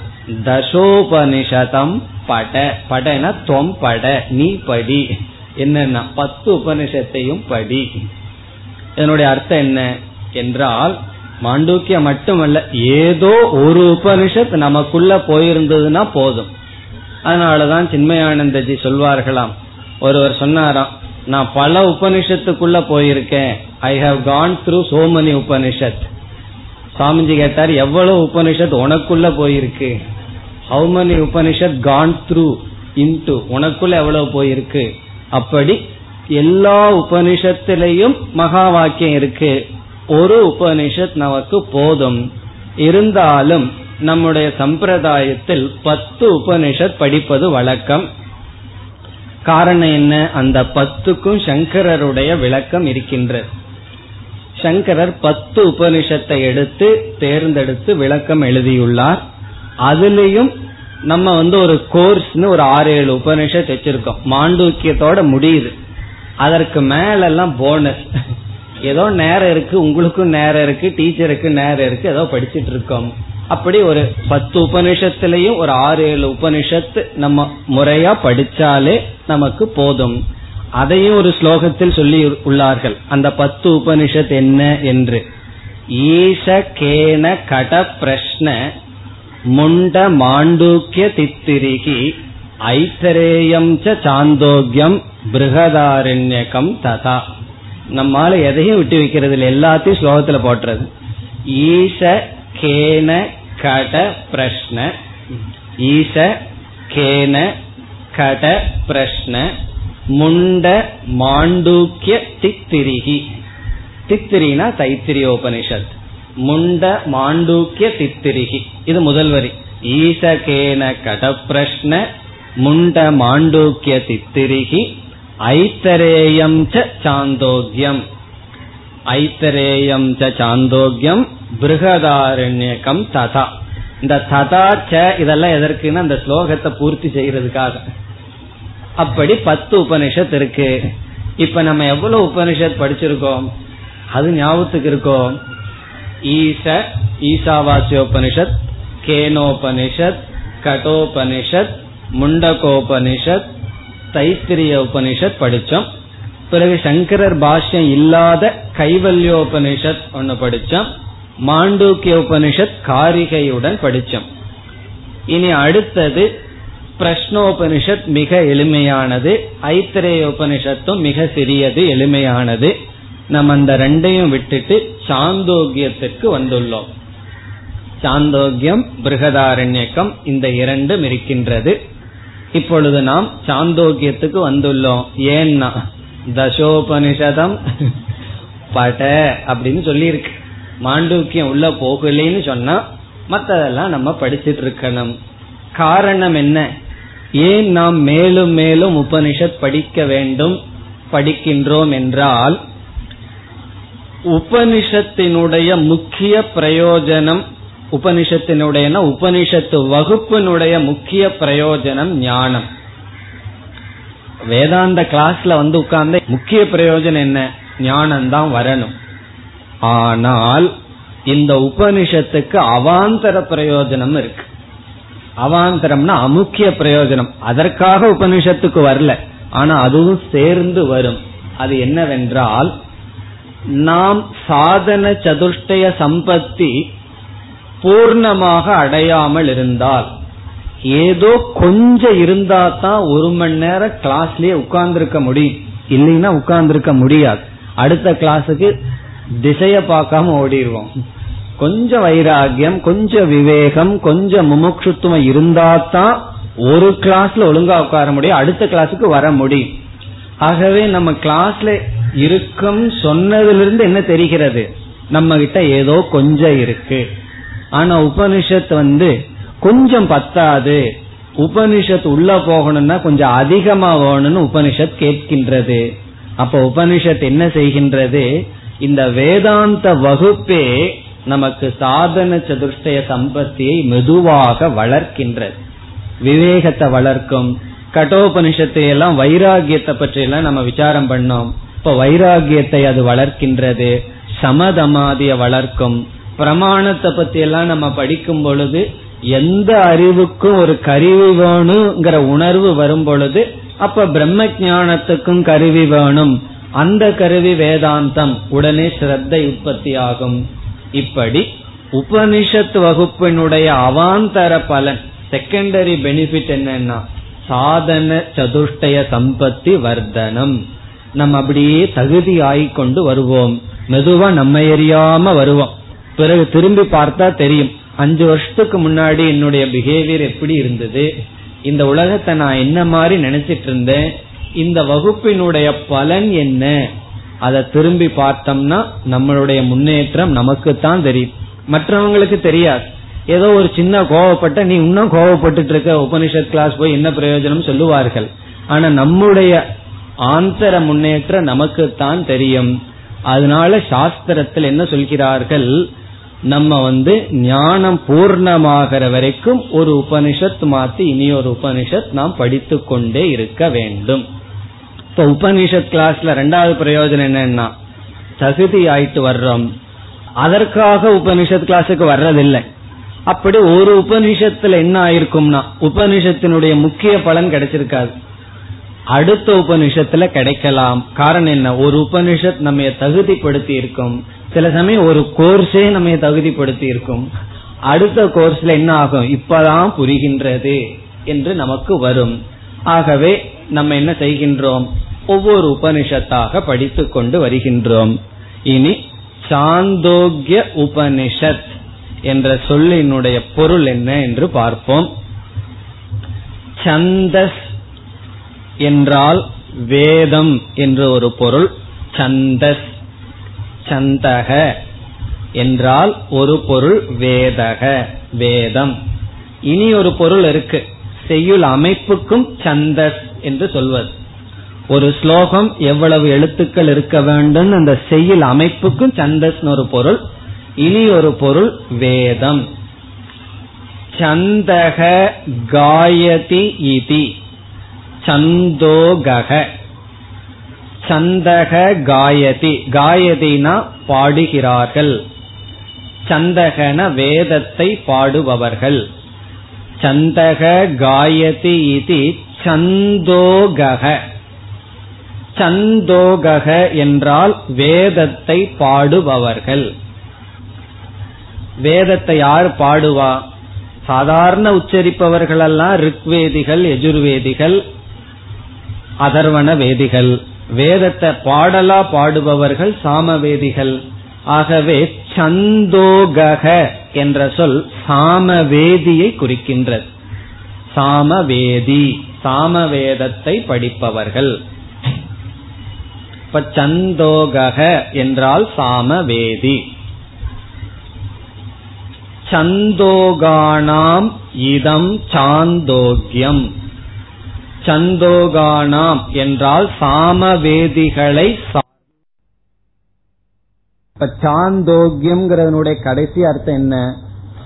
தசோபனிஷதம் பட, படன தொம் பட, நீ படி. என்னன்னா 10 உபனிஷத்தையும் படி. இதனுடைய அர்த்தம் என்ன என்றால், மாண்டூக்கிய மட்டுமல்ல, ஏதோ ஒரு உபனிஷத் நமக்குள்ள போயிருந்ததுன்னா போதும். அதனாலதான் சின்மயானந்தஜி சொல்வார்களாம், ஒருவர் சொன்னாராம், நான் பல உபனிஷத்துக்குள்ள போயிருக்கேன், I have gone through so many Upanishad. Swamiji கேட்டார், எவ்வளவு உபனிஷத் உனக்குள்ள போயிருக்கு? How many Upanishad gone through into, உனக்குள்ள எவ்வளவு போயிருக்கு? அப்படி எல்லா உபனிஷத்திலையும் மகா வாக்கியம் இருக்கு, ஒரு உபனிஷத் நமக்கு போதும். இருந்தாலும் நம்முடைய சம்பிரதாயத்தில் 10 உபனிஷத் படிப்பது வழக்கம். காரணம் என்ன? அந்த 10க்கும் சங்கரருடைய விளக்கம் இருக்கின்றது. சங்கரர் 10 உபனிஷத்தை எடுத்து தேர்ந்தெடுத்து விளக்கம் எழுதியுள்ளார். அதுலயும் நம்ம ஒரு கோர்ஸ்னு ஒரு 6-7 உபனிஷத் வச்சிருக்கோம். மாண்டூக்கியத்தோட முடியுது, அதற்கு மேலெல்லாம் போனஸ். ஏதோ நேரம் இருக்கு, உங்களுக்கும் நேரம் இருக்கு, டீச்சருக்கு நேரம் இருக்கு, ஏதோ படிச்சுட்டு இருக்கோம். அப்படி ஒரு 10 உபனிஷத்துலயும் ஒரு 6-7 உபனிஷத்து நம்ம முறையா படிச்சாலே நமக்கு போதும். அதையும் ஒரு ஸ்லோகத்தில் சொல்லி உள்ளார்கள், அந்த 10 உபனிஷத் என்ன என்று. ஈச கேன கட பிரஷ்ன முண்ட மாண்டூக்கிய தித்திரிகி ஐத்தரேயம் சாந்தோக்கியம் பிருகதாரண்யகம் ததா. நம்மால எதையும் விட்டு வைக்கிறது இல்லை, எல்லாத்தையும் ஸ்லோகத்துல போட்டுறது. ஈச கேன கட பிரஷ்ன, ஈச கேன கட பிரஷ்ன முண்ட மாண்டூக்கிய தித்திரிகி. தித்திரினா தைத்திரியோபனிஷத். முண்ட மாண்டூக்கிய தித்திரிகி, இது முதல் வரி. ஈச கேன கட பிரஷ்ன முண்ட மாண்டூக்கிய தித்திரிகி ஐத்தரேயம் சாந்தோக்யம், ஐத்தரேயம் சாந்தோக்யம் பிருகதாரண்யகம் ததா. இந்த ததா ச இதெல்லாம் எதற்குன்னா இந்த ஸ்லோகத்தை பூர்த்தி செய்யறதுக்காக. அப்படி 10 உபனிஷத் இருக்கு. இப்ப நம்ம எவ்வளவு உபனிஷத் படிச்சிருக்கோம்? அது ஞாபகத்துக்கு இருக்கும். ஈச ஈசாவாசியோபனிஷத், கேனோபனிஷத், கடோபனிஷத், முண்டகோபனிஷத், தைத்திரிய உபனிஷத் படிச்சோம். பிறகு சங்கரர் பாஷ்யம் இல்லாத கைவல்யோபனிஷத் ஒன்னு படிச்சோம். மாண்டூக்கிய உபனிஷத் காரிகையுடன் படிச்சோம். இனி அடுத்தது பிரஷ்னோபனிஷத், மிக எளிமையானது. ஐத்திரேய உபனிஷத்தும் மிக சிறியது, எளிமையானது. நம்ம அந்த ரெண்டையும் விட்டுட்டு சாந்தோக்கியத்துக்கு வந்துள்ளோம். சாந்தோக்கியம், பிருகதாரண்யக்கம், இந்த இரண்டும் இருக்கின்றது. இப்பொழுது நாம் சாந்தோக்கியத்துக்கு வந்துள்ளோம். ஏன்னா தசோபனிஷதம் பட அப்படின்னு சொல்லியிருக்கு. மாண்டூக்கியம் உள்ள போகலன்னு சொன்னா மற்றதெல்லாம் நம்ம படிச்சுட்டு இருக்கணும். காரணம் என்ன, ஏன் நாம் மேலும் மேலும் உபனிஷத் படிக்க வேண்டும், படிக்கின்றோம் என்றால், உபனிஷத்தினுடைய முக்கிய பிரயோஜனம், உபனிஷத்தினுடைய உபனிஷத்து வகுப்பினுடைய முக்கிய பிரயோஜனம் ஞானம். வேதாந்த கிளாஸ்ல வந்து உட்கார்ந்த முக்கிய பிரயோஜனம் என்ன, ஞானம்தான் வரணும். ஆனால் இந்த உபனிஷத்துக்கு அவாந்தர பிரயோஜனம் இருக்கு. அவாந்தரம்னா அமுக்கிய பிரயோஜனம். அதற்காக உபனிஷத்துக்கு வரல, ஆனா அதுவும் சேர்ந்து வரும். அது என்னவென்றால், நாம் சாதன சதுஷ்டய சம்பத்தி பூர்ணமாக அடையாமல் இருந்தால், ஏதோ கொஞ்சம் இருந்தா தான் ஒரு மணி நேரம் கிளாஸ்லயே உட்கார்ந்துருக்க முடியும். இல்லைன்னா உட்கார்ந்துருக்க முடியாது. அடுத்த கிளாஸுக்கு திசைய பார்க்காம ஓடிடுவோம். கொஞ்சம் வைராகியம், கொஞ்சம் விவேகம், கொஞ்சம் முமுட்சுத்துவம் இருந்தா தான் ஒரு கிளாஸ்ல ஒழுங்கா உட்கார முடியும், அடுத்த கிளாஸுக்கு வர முடியும். ஆகவே நம்ம கிளாஸ்ல இருக்கும் சொன்னதிலிருந்து என்ன தெரிகிறது, நம்ம கிட்ட ஏதோ கொஞ்சம் இருக்கு. ஆனா உபனிஷத் வந்து கொஞ்சம் பத்தாது, உபனிஷத் உள்ள போகணும்னா கொஞ்சம் அதிகமா வேணும்னு உபனிஷத் கேட்கின்றது. அப்ப உபனிஷத் என்ன செய்கின்றது, இந்த வேதாந்த வகுப்பே நமக்கு சாதன சதுஷ்டய சம்பத்தியை மெதுவாக வளர்க்கின்றது, விவேகத்தை வளர்க்கும். கடோபனிஷத்தை எல்லாம் வைராகியத்தை பற்றி எல்லாம் நம்ம விசாரம் பண்ணோம். இப்ப வைராகியத்தை அது வளர்க்கின்றது, சமதமாதிய வளர்க்கும். பிரமாணத்தை பத்தி எல்லாம் நம்ம படிக்கும் பொழுது எந்த அறிவுக்கும் ஒரு கருவி வேணுங்கிற உணர்வு வரும் பொழுது, அப்ப பிரம்ம ஞானத்துக்கும் கருவி வேணும், அந்த கருவி வேதாந்தம், உடனே ஸ்ரத்தை உற்பத்தி ஆகும். இப்படி உபனிஷத் வகுப்பினுடைய அவாந்தர பலன், செகண்டரி பெனிஃபிட் என்னன்னா சாதன சதுஷ்டய சம்பத்தி வர்தனம். நம்ம அப்படியே தகுதி ஆயிக்கொண்டு வருவோம், மெதுவா நம்ம எரியாம வருவோம். பிறகு திரும்பி பார்த்தா தெரியும், 5 வருஷத்துக்கு முன்னாடி என்னுடைய பிஹேவியர் எப்படி இருந்தது, இந்த உலகத்தை நான் என்ன மாதிரி நினைச்சிட்டு இருந்தேன், இந்த வகுப்பினுடைய பலன் என்ன. அதை திரும்பி பார்த்தோம்னா நம்மளுடைய முன்னேற்றம் நமக்குத்தான் தெரியும், மற்றவங்களுக்கு தெரியாது. ஏதோ ஒரு சின்ன கோவப்பட்ட, நீ இன்னும் கோவப்பட்டு இருக்க, உபனிஷத் கிளாஸ் போய் என்ன பிரயோஜனம் சொல்லுவார்கள். ஆனா நம்முடைய ஆந்தர முன்னேற்றம் நமக்குத்தான் தெரியும். அதனால சாஸ்திரத்தில் என்ன சொல்கிறார்கள், நம்ம வந்து ஞானம் பூர்ணமாகிற வரைக்கும் ஒரு உபனிஷத் மாத்தி இனி ஒரு உபனிஷத் நாம் படித்து கொண்டே இருக்க வேண்டும். இப்ப உபனிஷத் கிளாஸ்ல 2வது பிரயோஜனம் என்னன்னா தகுதி ஆயிட்டு வர்றோம். அதற்காக உபனிஷத் கிளாஸுக்கு வர்றதில்லை. அப்படி ஒரு உபனிஷத்துல என்ன ஆயிருக்கும்னா உபனிஷத்தினுடைய முக்கிய பலன் கிடைச்சிருக்காது, அடுத்த உபனிஷத்துல கிடைக்கலாம். காரணம் என்ன, ஒரு உபனிஷத் நம்ம தகுதிப்படுத்தி இருக்கும். சில சமயம் ஒரு கோர்ஸே நம்ம தகுதிப்படுத்தி இருக்கும், அடுத்த கோர்ஸ்ல என்ன ஆகும், இப்பதான் புரிகின்றது என்று நமக்கு வரும். ஆகவே நம்ம என்ன செய்கின்றோம், ஒவ்வொரு உபனிஷத்தாக படித்து கொண்டு வருகின்றோம். இனி சாந்தோக்கிய உபனிஷத் என்ற சொல்லினுடைய பொருள் என்ன என்று பார்ப்போம். சந்தஸ் என்றால் வேதம் என்று ஒரு பொருள். சந்தஸ், சந்தக என்றால் ஒரு பொருள், வேதக வேதம். இனி ஒரு பொருள் இருக்கு, செய்யுள் அமைப்புக்கும் சந்தஸ் என்று சொல்வது. ஒரு ஸ்லோகம் எவ்வளவு எழுத்துக்கள் இருக்க வேண்டும், அந்த செய்யுள் அமைப்புக்கும் சந்தஸ்னு ஒரு பொருள். இனி ஒரு பொருள் வேதம். சந்தக காயதி இதி சந்தோகக. சந்தக காயதி, காயதினா பாடுகிறார்கள், சந்தகன வேதத்தை பாடுபவர்கள். சந்தக காயதி இது சந்தோகக. சந்தோகக என்றால் வேதத்தை பாடுபவர்கள். வேதத்தை யார் பாடுவா? சாதாரண உச்சரிப்பவர்களெல்லாம் ரிக்வேதிகள், யஜுர்வேதிகள், அதர்வண வேதிகள். வேதத்தை பாடலா பாடுபவர்கள் சாமவேதிகள். ஆகவே சந்தோகக என்ற சொல் சாமவேதியை குறிக்கின்றது. சாமவேதி, சாமவேதத்தை படிப்பவர்கள். இப்ப சந்தோகக என்றால் சாமவேதி. சந்தோகானாம் இதம் சாந்தோக்யம். சந்தோகானாம் என்றால் சாமவேதிகளை. சாந்தோக்யம் கடைசி அர்த்தம் என்ன?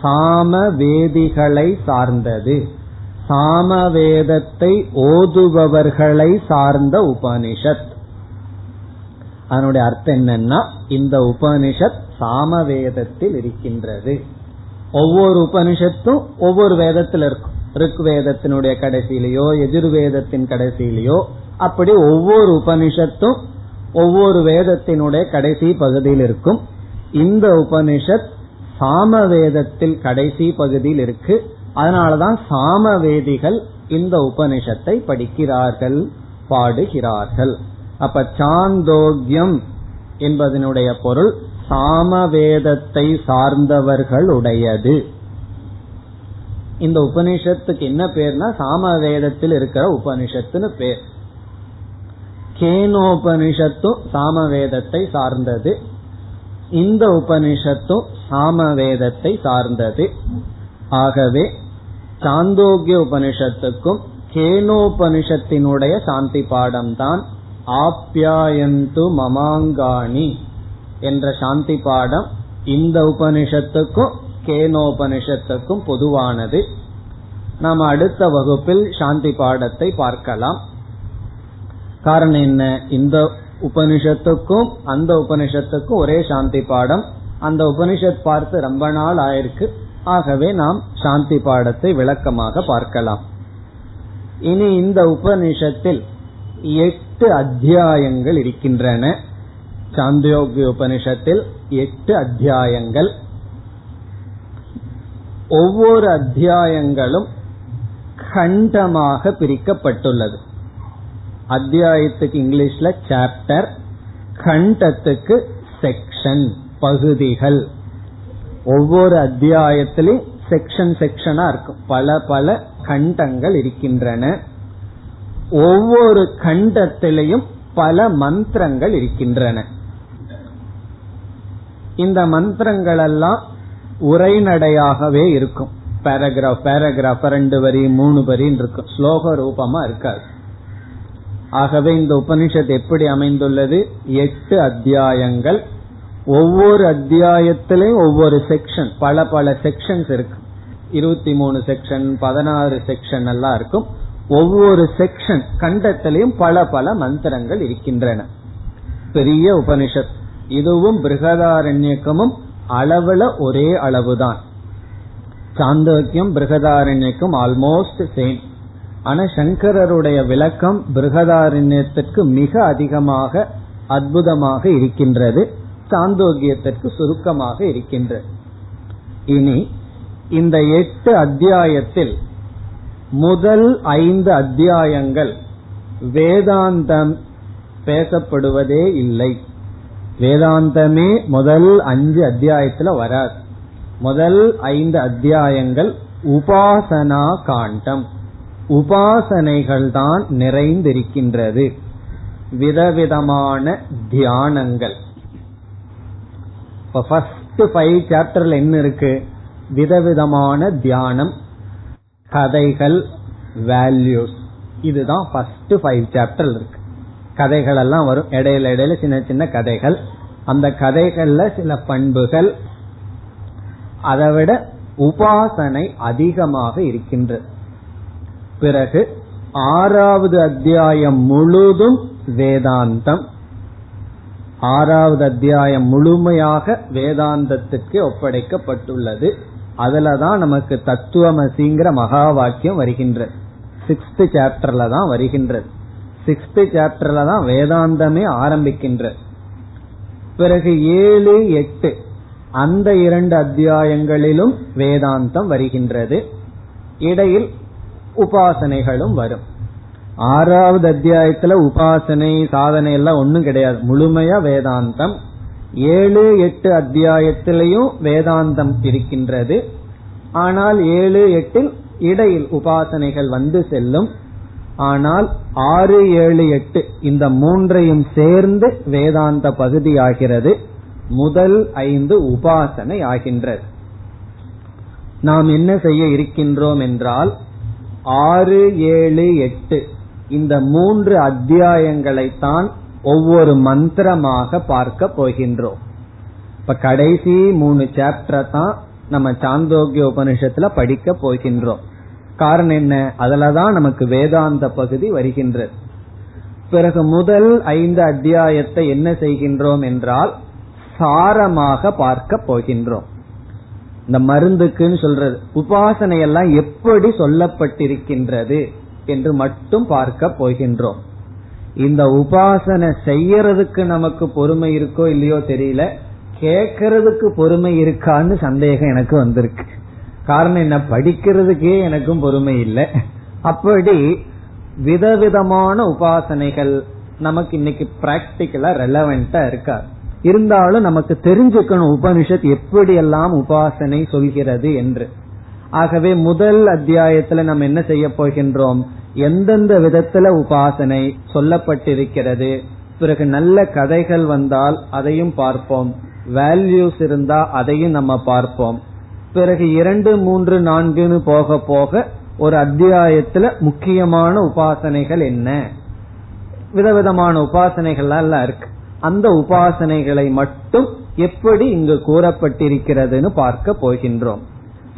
சாமவேதிகளை சார்ந்தது, சாமவேதத்தை ஓதுபவர்களை சார்ந்த உபனிஷத். அதனுடைய அர்த்தம் என்னன்னா, இந்த உபனிஷத் சாமவேதத்தில் இருக்கின்றது. ஒவ்வொரு உபனிஷத்தும் ஒவ்வொரு வேதத்தில் இருக்கும். ருக்வேதத்தினுடைய கடைசியிலேயோ எஜுர்வேதத்தின் கடைசியிலேயோ அப்படி ஒவ்வொரு உபனிஷத்தும் ஒவ்வொரு வேதத்தினுடைய கடைசி பகுதியில் இருக்கும். இந்த உபனிஷத் சாமவேதத்தில் கடைசி பகுதியில் இருக்கு. அதனாலதான் சாமவேதிகள் இந்த உபனிஷத்தை படிக்கிறார்கள், பாடுகிறார்கள். அப்ப சாந்தோக்யம் என்பதனுடைய பொருள் சாமவேதத்தை சார்ந்தவர்களுடையது. இந்த உபனிஷத்துக்கு என்ன பேர்னா, சாமவேதத்தில் இருக்கிற உபனிஷத்துன்னு பேர். கேனோபனிஷத்தும் சாமவேதத்தை சார்ந்தது, இந்த உபனிஷத்தும் சாமவேதத்தை சார்ந்தது. ஆகவே சாந்தோக்கிய உபனிஷத்துக்கும் கேனோபனிஷத்தினுடைய சாந்தி பாடம்தான். ஆப்யாயந்து மமாங்காணி என்ற சாந்தி பாடம் இந்த உபனிஷத்துக்கும் கேனோபனிஷத்துக்கும் பொதுவானது. நாம் அடுத்த வகுப்பில் சாந்தி பாடத்தை பார்க்கலாம். காரணம் என்ன? இந்த உபனிஷத்துக்கும் அந்த உபனிஷத்துக்கும் ஒரே சாந்தி பாடம். அந்த உபனிஷத் பார்த்து ரொம்ப நாள் ஆயிருக்கு. ஆகவே நாம் சாந்தி பாடத்தை விளக்கமாக பார்க்கலாம். இனி இந்த உபனிஷத்தில் 8 அத்தியாயங்கள் இருக்கின்றன. சாந்தோக்கிய உபனிஷத்தில் 8 அத்தியாயங்கள். ஒவ்வொரு அத்தியாயங்களும் கண்டமாக பிரிக்கப்பட்டுள்ளது. அத்தியாயத்துக்கு இங்கிலீஷ்ல சாப்டர், கண்டத்துக்கு செக்ஷன், பகுதிகள். ஒவ்வொரு அத்தியாயத்திலும் செக்ஷன் செக்ஷனா இருக்கும். பல பல கண்டங்கள் இருக்கின்றன. ஒவ்வொரு கண்டத்திலையும் பல மந்திரங்கள் இருக்கின்றன. இந்த மந்திரங்கள் எல்லாம் உரைநடையாகவே இருக்கும். பேராகிராஃப் பேராகிராஃப் 2 வரி 3 வரின்னு இருக்கும். ஸ்லோக ரூபமா இருக்காது. ஆகவே இந்த உபனிஷத் எப்படி அமைந்துள்ளது? 8 அத்தியாயங்கள். ஒவ்வொரு அத்தியாயத்திலையும் ஒவ்வொரு செக்ஷன், பல பல செக்ஷன்ஸ் இருக்கும். 23 செக்ஷன், 16 செக்ஷன் எல்லாம் இருக்கும். ஒவ்வொரு செக்ஷன் கண்டத்திலையும் பல பல மந்திரங்கள் இருக்கின்றன. பெரிய உபனிஷத். இதுவும் பிருகதாரண்யக்கமும் அளவுல ஒரே அளவுதான். சாந்தோக்கியம் பிருகதாரண்யக்கும் ஆல்மோஸ்ட் சேம். ஆனா சங்கரருடைய விளக்கம் பிருகதாரண்யத்திற்கு மிக அதிகமாக அற்புதமாக இருக்கின்றது, சாந்தோக்கியத்திற்கு சுருக்கமாக இருக்கின்றது. இனி இந்த 8 அத்தியாயத்தில் முதல் 5 அத்தியாயங்கள் வேதாந்தம் பேசப்படுவதே இல்லை. வேதாந்தமே முதல் 5 அத்தியாயத்துல வராது. முதல் 5 அத்தியாயங்கள் உபாசனா காண்டம், உபாசனைகள் தான் நிறைந்திருக்கின்றது. விதவிதமான தியானங்கள். இப்ப ஃபர்ஸ்ட் 5 சாப்டர்ல என்ன இருக்கு? விதவிதமான தியானம், கதைகள், வேல்யூஸ். இதுதான் ஃபர்ஸ்ட் 5 சாப்டர் இருக்கு. கதைகள் எல்லாம் வரும். இடையில இடையில சின்ன சின்ன கதைகள். அந்த கதைகள்ல சில பண்புகள். அதை விட உபாசனை அதிகமாக இருக்கின்றது. பிறகு ஆறாவது அத்தியாயம் முழுதும் வேதாந்தம். ஆறாவது அத்தியாயம் முழுமையாக வேதாந்தத்திற்கு ஒப்படைக்கப்பட்டுள்ளது. அதுலதான் நமக்கு தத்துவமசிங்கிற மகா வாக்கியம் வருகின்றது. 6th சாப்டர்ல தான் வருகின்றது. 6th சாப்டர்ல தான் வேதாந்தமே ஆரம்பிக்கின்றது. பிறகு 7, 8 அந்த 2 அத்தியாயங்களிலும் வேதாந்தம் வருகின்றது. இடையில் உபாசனைகளும் வரும். 6வது அத்தியாயத்துல உபாசனை சாதனை எல்லாம் ஒன்னும் கிடையாது, முழுமையா வேதாந்தம். 7, 8 அத்தியாயத்திலையும் வேதாந்தம் இருக்கின்றது. ஆனால் 7, 8 இடையில் உபாசனைகள் வந்து செல்லும். ஆனால் 6, 7, 8 இந்த மூன்றையும் சேர்ந்து வேதாந்த பகுதி ஆகிறது. முதல் 5 உபாசனை ஆகின்றது. நாம் என்ன செய்ய இருக்கின்றோம் என்றால் 6, 7, 8 இந்த 3 அத்தியாயங்களைத்தான் ஒவ்வொரு மந்திரமாக பார்க்க போகின்றோம். இப்ப கடைசி 3 சாப்டர் தான் நம்ம சாந்தோக்கிய உபனிஷத்துல படிக்க போகின்றோம். காரணம் என்ன? அதுலதான் நமக்கு வேதாந்த பகுதி வருகின்றது. பிறகு முதல் 5 அத்தியாயத்தை என்ன செய்கின்றோம் என்றால் சாரமாக பார்க்க போகின்றோம். இந்த மருந்துக்குன்னு சொல்றது உபாசனை எல்லாம் எப்படி சொல்லப்பட்டிருக்கின்றது என்று மட்டும் பார்க்க போகின்றோம். இந்த உபாசனை செய்யறதுக்கு நமக்கு பொறுமை இருக்கோ இல்லையோ தெரியல, கேக்கிறதுக்கு பொறுமை இருக்கான்னு சந்தேகம் எனக்கு வந்திருக்கு. காரணம் என்ன? படிக்கிறதுக்கே எனக்கும் பொறுமை இல்லை. அப்படி விதவிதமான உபாசனைகள் நமக்கு இன்னைக்கு பிராக்டிக்கலா ரெலவெண்டா இருக்கா. இருந்தாலும் நமக்கு தெரிஞ்சுக்கணும் உபனிஷத் எப்படியெல்லாம் உபாசனை சொல்கிறது என்று. ஆகவே முதல் அத்தியாயத்துல நம்ம என்ன செய்ய போகின்றோம், எந்தெந்த விதத்துல உபாசனை சொல்லப்பட்டிருக்கிறது. பிறகு நல்ல கதைகள் வந்தால் அதையும் பார்ப்போம், வேல்யூஸ் இருந்தா அதையும் நம்ம பார்ப்போம். பிறகு 2, 3, 4 போக போக ஒரு அத்தியாயத்துல முக்கியமான உபாசனைகள் என்ன, விதவிதமான உபாசனைகள் எல்லாம் இருக்கு. அந்த உபாசனைகளை மட்டும் எப்படி இங்கு கூறப்பட்டிருக்கிறதுன்னு பார்க்க போகின்றோம்.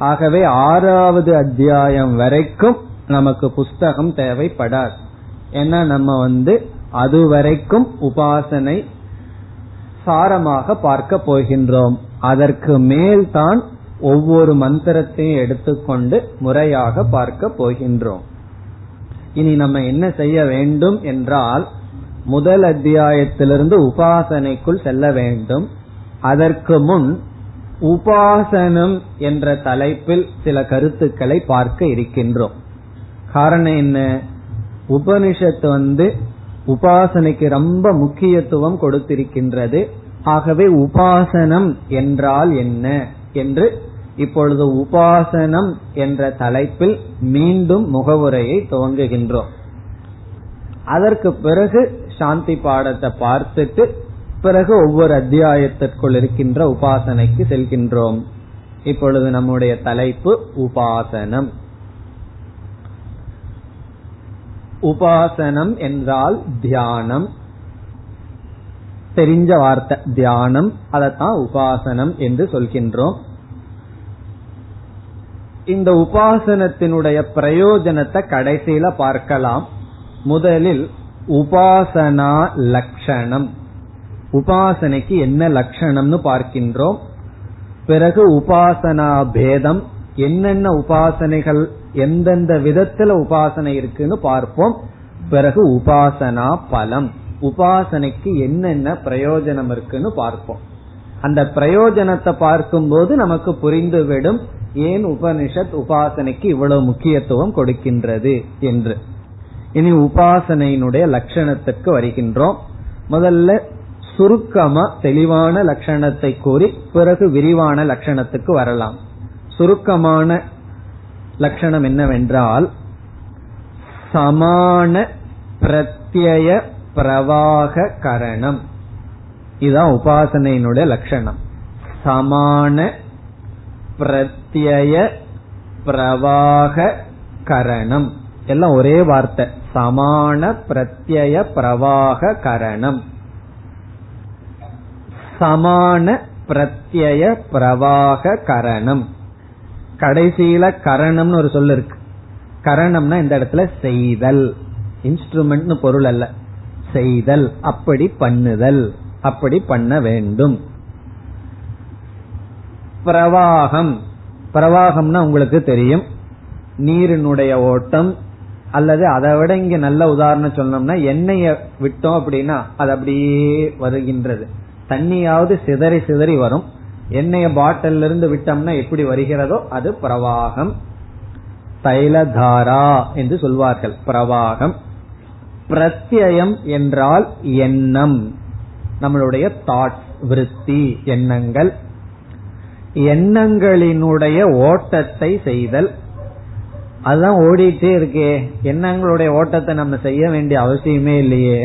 ஆகவே 6வது அத்தியாயம் வரைக்கும் நமக்கு புஸ்தகம் தேவைப்படாது. ஏன்னா நம்ம அது வரைக்கும் உபாசனை சாரமாக பார்க்க போகின்றோம். அதற்கு மேல்தான் ஒவ்வொரு மந்திரத்தையும் எடுத்துக்கொண்டு முறையாக பார்க்க போகின்றோம். இனி நம்ம என்ன செய்ய வேண்டும் என்றால் முதல் அத்தியாயத்திலிருந்து உபாசனைக்குள் செல்ல வேண்டும். அதற்கு முன் உபாசனம் என்ற தலைப்பில் சில கருத்துக்களை பார்க்க இருக்கின்றோம். காரணம் என்ன? உபனிஷத்து உபாசனைக்கு ரொம்ப முக்கியத்துவம் கொடுத்திருக்கின்றது. ஆகவே உபாசனம் என்றால் என்ன என்று இப்பொழுது உபாசனம் என்ற தலைப்பில் மீண்டும் முகவுரையை துவங்குகின்றோம். அதற்கு பிறகு சாந்தி பாடத்தை பார்த்துட்டு பிறகு ஒவ்வொரு அத்தியாயத்திற்குள் இருக்கின்ற உபாசனைக்கு செல்கின்றோம். இப்பொழுது நம்முடைய தலைப்பு உபாசனம். உபாசனம் என்றால் தியானம். தெரிஞ்ச வார்த்தை தியானம், அதைத்தான் உபாசனம் என்று சொல்கின்றோம். இந்த உபாசனத்தினுடைய பிரயோஜனத்தை கடைசியில பார்க்கலாம். முதலில் உபாசனா லட்சணம், உபாசனைக்கு என்ன லட்சணம்னு பார்க்கின்றோம். பிறகு உபாசனா பேதம், என்னென்ன உபாசனைகள், எந்தெந்த விதத்துல உபாசனை இருக்குன்னு பார்ப்போம். பிறகு உபாசனா பலம், உபாசனைக்கு என்னென்ன பிரயோஜனம் இருக்குன்னு பார்ப்போம். அந்த பிரயோஜனத்தை பார்க்கும்போது நமக்கு புரிந்துவிடும் ஏன் உபனிஷத் உபாசனைக்கு இவ்வளவு முக்கியத்துவம் கொடுக்கின்றது என்று. இனி உபாசனையினுடைய லட்சணத்துக்கு வருகின்றோம். முதல்ல சுருக்கமா தெளிவான லட்சணத்தை கூறி பிறகு விரிவான லட்சணத்துக்கு வரலாம். சுருக்கமான லட்சணம் என்னவென்றால் சமான பிரத்யய பிரவாக கரணம். இதுதான் உபாசனையினுடைய லட்சணம். சமான பிரத்யய பிரவாக கரணம், எல்லாம் ஒரே வார்த்தை, சமான பிரத்யய பிரவாக கரணம். சமான பிரத்யய பிரவாக கரணம், கடைசியில கரணம்னு ஒரு சொல்ல இருக்கு. கரணம்னா இந்த இடத்துல செய்தல், இன்ஸ்ட்ருமெண்ட் பொருள் அல்ல, செய்தல், அப்படி பண்ணுதல், அப்படி பண்ண வேண்டும். பிரவாகம், பிரவாகம்னா உங்களுக்கு தெரியும் நீரினுடைய ஓட்டம், அல்லது அதை விட இங்க நல்ல உதாரணம் சொன்னோம்னா எண்ணெய விட்டோம் அப்படின்னா அது அப்படியே வருகின்றது. தண்ணியாவது சிதறி சிதறி வரும், எண்ணெய பாட்டில் இருந்து விட்டோம்னா எப்படி வருகிறதோ அது பிரவாகம். தைலதாரா என்று சொல்வார்கள் பிரவாகம். பிரத்யம் என்றால் எண்ணம், நம்மளுடைய தாட்ஸ், விருத்தி, எண்ணங்கள், எண்ணங்களினுடைய ஓட்டத்தை செய்தல். அதுதான் ஓடிட்டே இருக்கே, எண்ணங்களுடைய ஓட்டத்தை நம்ம செய்ய வேண்டிய அவசியமே இல்லையே.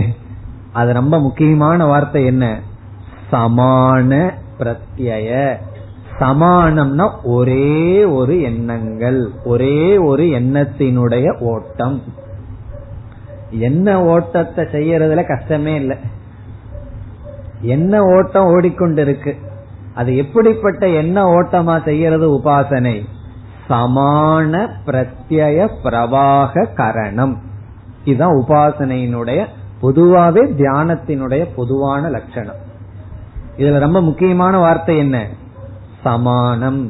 அது ரொம்ப முக்கியமான வார்த்தை என்ன, சமான பிரத்யய. சமானம்னா ஒரே ஒரு எண்ணங்கள், ஒரே ஒரு எண்ணத்தினுடைய ஓட்டம். என்ன ஓட்டத்தை செய்யறதுல கஷ்டமே இல்லை, என்ன ஓட்டம் ஓடிக்கொண்டிருக்கு, அது எப்படிப்பட்ட என்ன ஓட்டமா செய்யறது உபாசனை. சமான பிரத்யய பிரவாக கரணம், இதுதான் உபாசனையினுடைய பொதுவாவே தியானத்தினுடைய பொதுவான லட்சணம். இதுல ரொம்ப முக்கியமான வார்த்தை என்ன, சமானம்.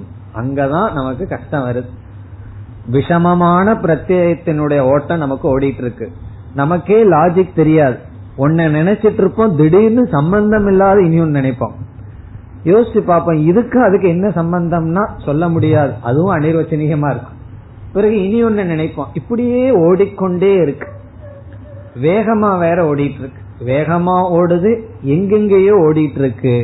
அங்கதான் நமக்கு கஷ்டம் வருது. விஷமமான பிரத்யயத்தினுடைய ஓட்டம் நமக்கு ஓடிட்டு இருக்கு, நமக்கே லாஜிக் தெரியாது. ஒன்ன நினைச்சிட்டு இருப்போம், திடீர்னு சம்பந்தம் இல்லாத இனியும் நினைப்போம், யோசிச்சு பார்ப்போம் இதுக்கு அதுக்கு என்ன சம்பந்தம்னா சொல்ல முடியாது, அதுவும் அனிர்வச்சனீகமா இருக்கும். பிறகு இனி ஒன்னு நினைப்போம், இப்படியே ஓடிக்கொண்டே இருக்கு, வேகமா வேற ஓடிட்டு இருக்கு, வேகமா ஓடுது, எங்கெங்கேயோ ஓடிட்டு இருக்கு.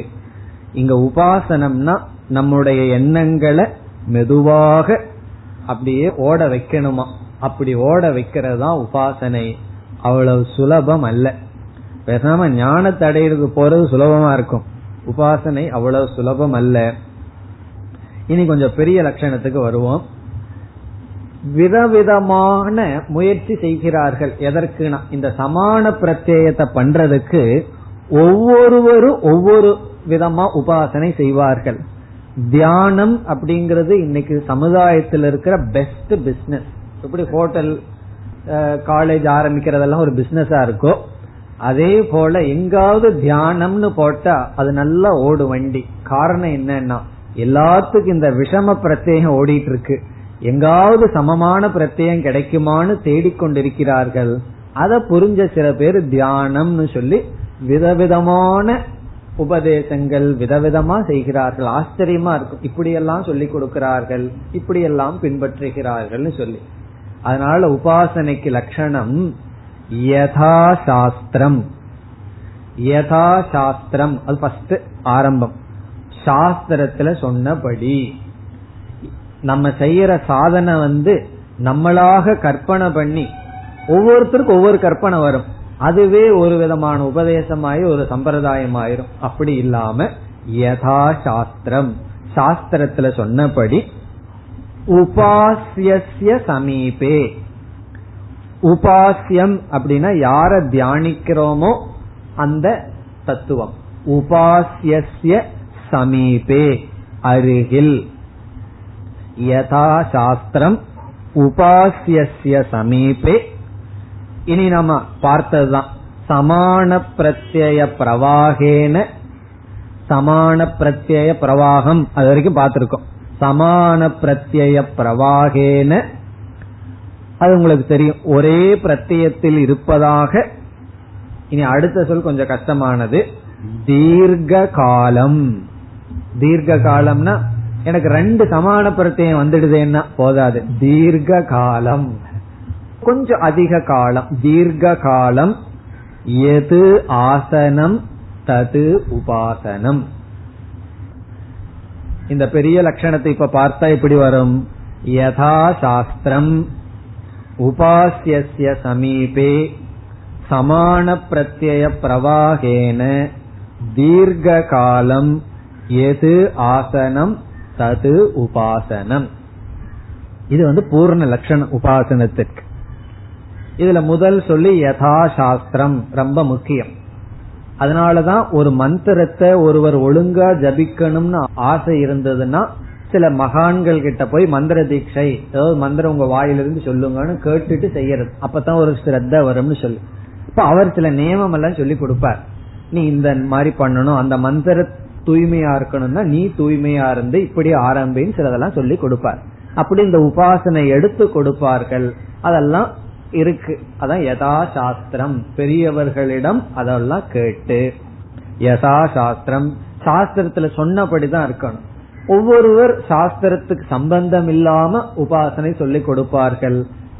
இங்க உபாசனம்னா நம்முடைய எண்ணங்களை மெதுவாக அப்படியே ஓட வைக்கணுமா, அப்படி ஓட வைக்கிறதா உபாசனை. அவ்வளவு சுலபம் அல்ல, பேசாம ஞானத்தை அடையிறது போறது சுலபமா இருக்கும், உபாசனை அவ்வளவு சுலபம் அல்ல. இனி கொஞ்சம் பெரிய லட்சணத்துக்கு வருவோம். விதவிதமான முயற்சி செய்கிறார்கள், எதற்குனா இந்த சமான பிரத்யேயத்தை பண்றதுக்கு. ஒவ்வொருவரும் ஒவ்வொரு விதமா உபாசனை செய்வார்கள். தியானம் அப்படிங்கிறது இன்னைக்கு சமுதாயத்தில் இருக்கிற பெஸ்ட் பிசினஸ். எப்படி ஹோட்டல், காலேஜ் ஆரம்பிக்கிறதெல்லாம் ஒரு பிசினஸா இருக்கோ, அதே போல எங்காவது தியானம்னு போட்டா அது நல்லா ஓடு வண்டி. காரணம் என்னன்னா எல்லாத்துக்கும் இந்த விஷம பிரத்யேகம் ஓடிட்டு இருக்கு, எங்காவது சமமான பிரத்யேகம் கிடைக்குமான்னு தேடிக்கொண்டிருக்கிறார்கள். அதை புரிஞ்ச சில பேர் தியானம்னு சொல்லி விதவிதமான உபதேசங்கள் விதவிதமா செய்கிறார்கள். ஆச்சரியமா இருக்கும், இப்படியெல்லாம் சொல்லி கொடுக்கிறார்கள், இப்படியெல்லாம் பின்பற்றுகிறார்கள் சொல்லி. அதனால உபாசனைக்கு லட்சணம் யதா சாஸ்திரம். யதா சாஸ்திரம் அது ஃபர்ஸ்ட் ஆரம்பம். சாஸ்திரத்துல சொன்னபடி நம்ம செய்யற சாதனை நம்மளாக கற்பனை பண்ணி, ஒவ்வொருத்தருக்கும் ஒவ்வொரு கற்பனை வரும், அதுவே ஒரு விதமான உபதேசமாயி ஒரு சம்பிரதாயமாயிரும். அப்படி இல்லாம யதா சாஸ்திரம், சாஸ்திரத்துல சொன்னபடி உபாஸ்யஸ்ய சமீபே. உபாஸ்யம் அப்படின்னா யார தியானிக்கிறோமோ அந்த தத்துவம். உபாஸ்யஸ்ய சமீபே அருகில். யதா சாஸ்திரம் உபாஸ்யஸ்ய சமீபே. இனி நாம பார்த்ததுதான் சமான பிரத்யய பிரவாகேன. சமான பிரத்யய பிரவாகம் அது வரைக்கும் பார்த்திருக்கோம். சமான பிரத்யய பிரவாகேன அது உங்களுக்கு தெரியும், ஒரே பிரத்யத்தில் இருப்பதாக. இனி அடுத்த சொல் கொஞ்சம் கஷ்டமானது, தீர்க்க காலம். தீர்க்க காலம்னா எனக்கு ரெண்டு சமான பிரத்யம் வந்துடுதேன்னா போதாது, தீர்க்க காலம் கொஞ்சம் அதிக காலம். தீர்க்க காலம் எது ஆசனம் தது உபாசனம். இந்த பெரிய லட்சணத்தை இப்ப பார்த்தா இப்படி வரும், யதா சாஸ்திரம் உபாஸ்யஸ்ய சமீபே சமான பிரத்யய பிரவாகேன தீர்க்க காலம் எது ஆசனம் தது உபாசனம். இது பூர்ண லட்சணம் உபாசனத்திற்கு. இதுல முதல் சொல்லி யதா சாஸ்திரம் ரொம்ப முக்கியம். அதனாலதான் ஒரு மந்திரத்தை ஒருவர் ஒழுங்கா ஜபிக்கணும்னு ஆசை இருந்ததுன்னா சில மகான்கள் கிட்ட போய் மந்திர தீட்சை ஏதாவது மந்திரம் உங்க வாயிலிருந்து சொல்லுங்கன்னு கேட்டுட்டு செய்யறது, அப்பதான் ஒரு ஸ்ரத்த வரும்னு சொல்லு. இப்ப அவர் சில நியமம் எல்லாம் சொல்லி கொடுப்பார், நீ இந்த மாதிரி பண்ணணும், அந்த மந்திர தூய்மையா இருக்கணும்னா நீ தூய்மையா இருந்து இப்படி ஆரம்பின்னு சிலதெல்லாம் சொல்லி கொடுப்பார். அப்படி இந்த உபாசனை எடுத்து கொடுப்பார்கள், அதெல்லாம் இருக்கு. அதான் யதா சாஸ்திரம், பெரியவர்களிடம் அதெல்லாம் கேட்டு யதா சாஸ்திரம், சாஸ்திரத்துல சொன்னபடிதான் இருக்கணும். ஒவ்வொருவர் சாஸ்திரத்துக்கு சம்பந்தம் இல்லாம உபாசனை சொல்லி கொடுப்பார்கள்.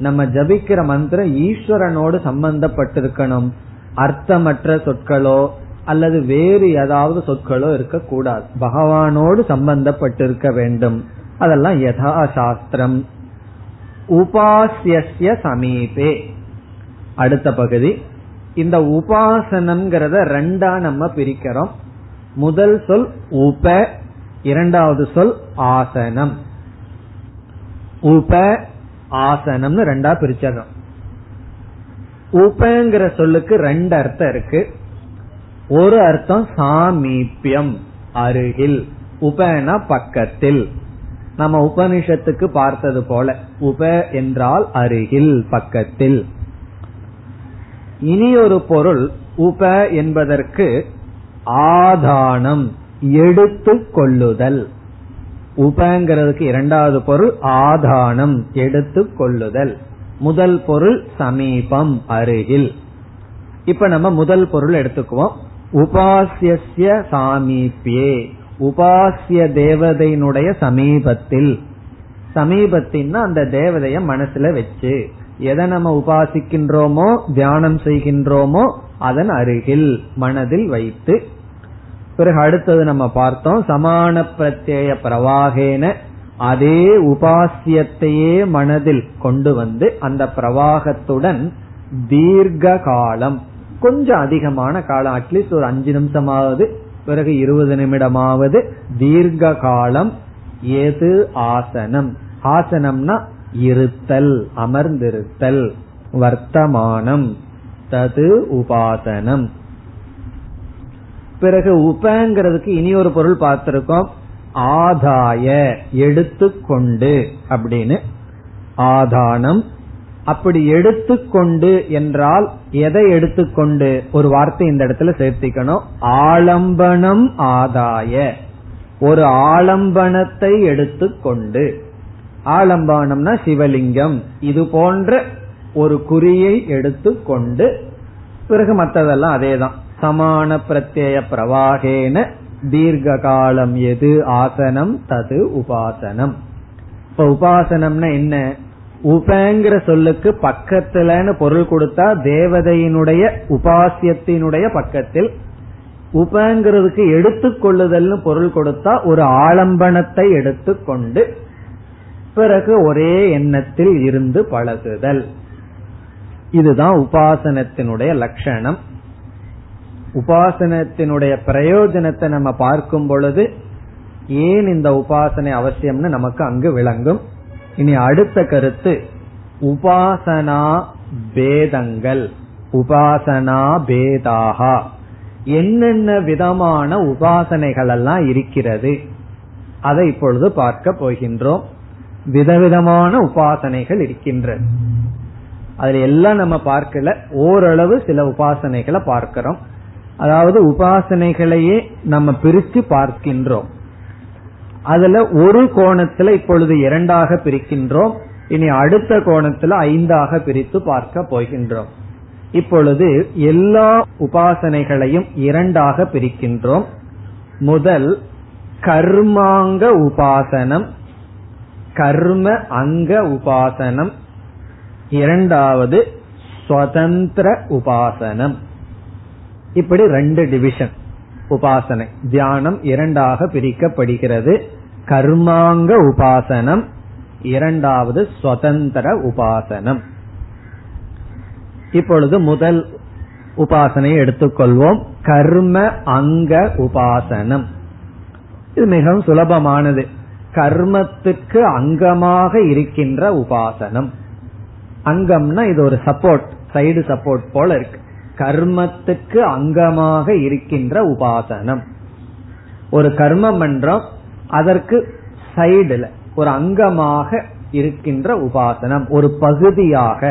நம்ம ஜபிக்கிற மந்திரம் ஈஸ்வரனோடு சம்பந்தப்பட்டிருக்கணும், அர்த்தமற்ற சொற்களோ அல்லது வேறு ஏதாவது சொற்களோ இருக்கக்கூடாது, பகவானோடு சம்பந்தப்பட்டிருக்க வேண்டும். அதெல்லாம் யதா சாஸ்திரம். உபாசிய சமீபே, அடுத்த பகுதி. இந்த உபாசனம்ங்கிறத ரெண்டா நம்ம பிரிக்கிறோம். முதல் சொல் உப, இரண்டாவது சொல் ஆசனம். உப ஆசனம்னு ரெண்டா பிரிச்சோம். உபங்கிற சொல்லுக்கு ரெண்டு அர்த்தம் இருக்கு. ஒரு அர்த்தம் சாமீபியம், அருகில். உபனா பக்கத்தில், நம்ம உபனிஷத்துக்கு பார்த்தது போல உப என்றால் அருகில், பக்கத்தில். இனி ஒரு பொருள் உப என்பதற்கு ஆதானம், எடுத்து கொள்ளுதல். உபங்கிறதுக்கு இரண்டாவது பொருள் ஆதானம், எடுத்து கொள்ளுதல். முதல் பொருள் சமீபம், அருகில். இப்ப நம்ம முதல் பொருள் எடுத்துக்குவோம். உபாசிய சாமீபியே, உபாசிய தேவதையினுடைய சமீபத்தில். சமீபத்தின்னா அந்த தேவதைய மனசுல வச்சு, எதை நம்ம உபாசிக்கின்றோமோ தியானம் செய்கின்றோமோ அதன் அருகில் மனதில் வைத்து. பிறகு அடுத்தது நம்ம பார்த்தோம் சமான பிரத்யேய பிரவாகேன, அதே உபாசியத்தையே மனதில் கொண்டு வந்து அந்த பிரவாகத்துடன் தீர்க்க காலம், கொஞ்சம் அதிகமான காலம், அட்லீஸ்ட் ஒரு 5 நிமிஷமாவது பிறகு 20 நிமிடமாவது தீர்க்க காலம். ஏது ஆசனம், ஆசனம்னா இருத்தல், அமர்ந்திருத்தல், வர்த்தமானம், தது உபாசனம். பிறகு உபங்கிறதுக்கு இனி ஒரு பொருள் பார்த்திருக்கோம், ஆதாய, எடுத்துக்கொண்டு அப்படின்னு ஆதானம். அப்படி எடுத்துக்கொண்டு என்றால் எதை எடுத்துக்கொண்டு, ஒரு வார்த்தை இந்த இடத்துல சேர்த்திக்கணும், ஆலம்பனம் ஆதாய, ஒரு ஆலம்பனத்தை எடுத்துக்கொண்டு. ஆலம்பனம்னா சிவலிங்கம், இது போன்ற ஒரு குறியை எடுத்துக்கொண்டு. பிறகு மற்றதெல்லாம் அதேதான். சமான பிரத்யேய பிரவாகேன தீர்க்க காலம் எது ஆசனம் தது உபாசனம். இப்ப உபாசனம்னா என்ன? உபங்கிற சொல்லுக்கு பக்கத்துலன்னு பொருள் கொடுத்தா தேவதையினுடைய உபாசியத்தினுடைய பக்கத்தில். உபங்கிறதுக்கு எடுத்துக்கொள்ளுதல்னு பொருள் கொடுத்தா ஒரு ஆலம்பனத்தை எடுத்துக்கொண்டு பிறகு ஒரே எண்ணத்தில் இருந்து பழகுதல். இதுதான் உபாசனத்தினுடைய லட்சணம். உபாசனத்தினுடைய பிரயோஜனத்தை நம்ம பார்க்கும் பொழுது ஏன் இந்த உபாசனை அவசியம்னு நமக்கு அங்கு விளங்கும். இனி அடுத்த கருத்து உபாசனா பேதங்கள், உபாசனா பேதாகா, என்னென்ன விதமான உபாசனைகள் எல்லாம் இருக்கிறது அதை இப்பொழுது பார்க்க போகின்றோம். விதவிதமான உபாசனைகள் இருக்கின்றது, அதுல எல்லாம் நம்ம பார்க்கல, ஓரளவு சில உபாசனைகளை பார்க்கிறோம். அதாவது உபாசனைகளையே நம்ம பிரித்து பார்க்கின்றோம். அதுல ஒரு கோணத்துல இப்பொழுது 2ஆக பிரிக்கின்றோம், இனி அடுத்த கோணத்துல 5ஆக பிரித்து பார்க்க போகின்றோம். இப்பொழுது எல்லா உபாசனைகளையும் 2ஆக பிரிக்கின்றோம். முதல் கர்மாங்க உபாசனம், கர்ம அங்க உபாசனம். இரண்டாவது ஸ்வதந்திர உபாசனம். இப்படி 2 டிவிஷன் உபாசனை. தியானம் 2ஆக பிரிக்கப்படுகிறது. கர்மாங்க உபாசனம், இரண்டாவது ஸ்வதந்திர உபாசனம். இப்பொழுது முதல் உபாசனையை எடுத்துக்கொள்வோம், கர்ம அங்க உபாசனம். இது மிகவும் சுலபமானது, கர்மத்துக்கு அங்கமாக இருக்கின்ற உபாசனம். அங்கம்னா இது ஒரு சப்போர்ட், சைடு சப்போர்ட் போல இருக்கு. கர்மத்துக்கு அங்கமாக இருக்கின்ற உபாசனம். ஒரு கர்மம் என்றோம், அதற்கு சைடுல ஒரு அங்கமாக இருக்கின்ற உபாசனம், ஒரு பகுதியாக,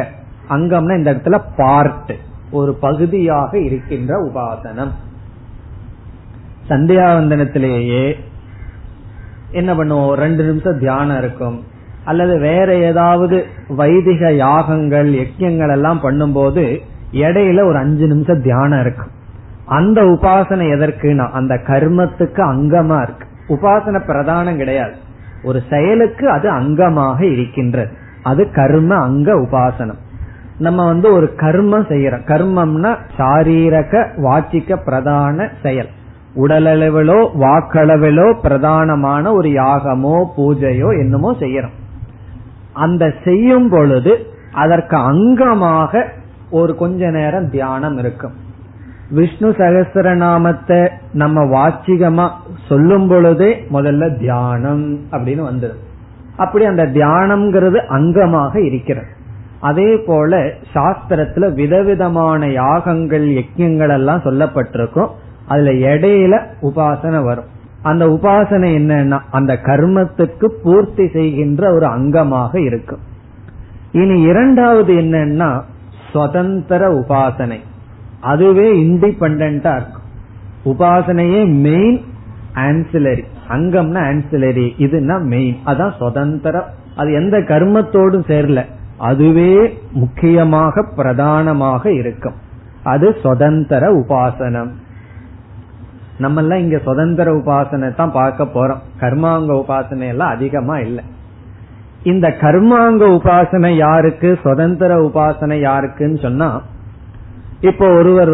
அங்கம்னா இந்த இடத்துல பார்ட், ஒரு பகுதியாக இருக்கின்ற உபாசனம். சந்தியாவந்தனத்திலேயே என்ன பண்ணுவோம், 2 நிமிஷம் தியானம் இருக்கும், அல்லது வேற ஏதாவது வைதிக யாகங்கள் யஜ்யங்கள் எல்லாம் பண்ணும்போது இடையில ஒரு 5 நிமிஷம் தியானம் இருக்கும். அந்த உபாசனை எதற்குனா அந்த கர்மத்துக்கு அங்கமா இருக்கு. உபாசனை பிரதானம் கிடையாது, ஒரு செயலுக்கு அது அங்கமாக இருக்கின்றது. அது கர்ம அங்க உபாசனம். நம்ம ஒரு கர்மம் செய்யறோம், கர்மம்னா சாரீரக வாச்சிக்க பிரதான செயல், உடலளவிலோ வாக்களவிலோ பிரதானமான ஒரு யாகமோ பூஜையோ என்னமோ செய்யறோம். அந்த செய்யும் பொழுது அதற்கு அங்கமாக ஒரு கொஞ்ச நேரம் தியானம் இருக்கும். விஷ்ணு சகஸ்ரநாமத்தை நம்ம வாச்சிகமா சொல்லும் பொழுதே முதல்ல தியானம் அப்படின்னு வந்தது. அப்படி அந்த தியானம்ங்கிறது அங்கமாக இருக்கிறது. அதே போல சாஸ்திரத்துல விதவிதமான யாகங்கள் யஜ்யங்கள் எல்லாம் சொல்லப்பட்டிருக்கும். அதுல இடையில உபாசனை வரும். அந்த உபாசனை என்னன்னா அந்த கர்மத்துக்கு பூர்த்தி செய்கின்ற ஒரு அங்கமாக இருக்கும். இனி 2வது என்னன்னா சுதந்திர உபாசனை. அதுவே இண்டிபெண்டா இருக்கும். உபாசனையே மெயின், ஆன்சிலரி அங்கம்னா ஆன்சிலரி, இதுனா மெயின். அதான் சுதந்திர, அது எந்த கர்மத்தோடும் சேரல, அதுவே முக்கியமாக பிரதானமாக இருக்கும். அது சுதந்திர உபாசனம். நம்ம எல்லாம் இங்க சுதந்திர உபாசனை தான் பார்க்க போறோம். கர்மாங்க உபாசனை எல்லாம் அதிகமா இல்லை. இந்த கர்மாங்க உபாசனை யாருக்கு, சுதந்திர உபாசனை யாருக்குன்னு சொன்னா, இப்போ ஒருவர்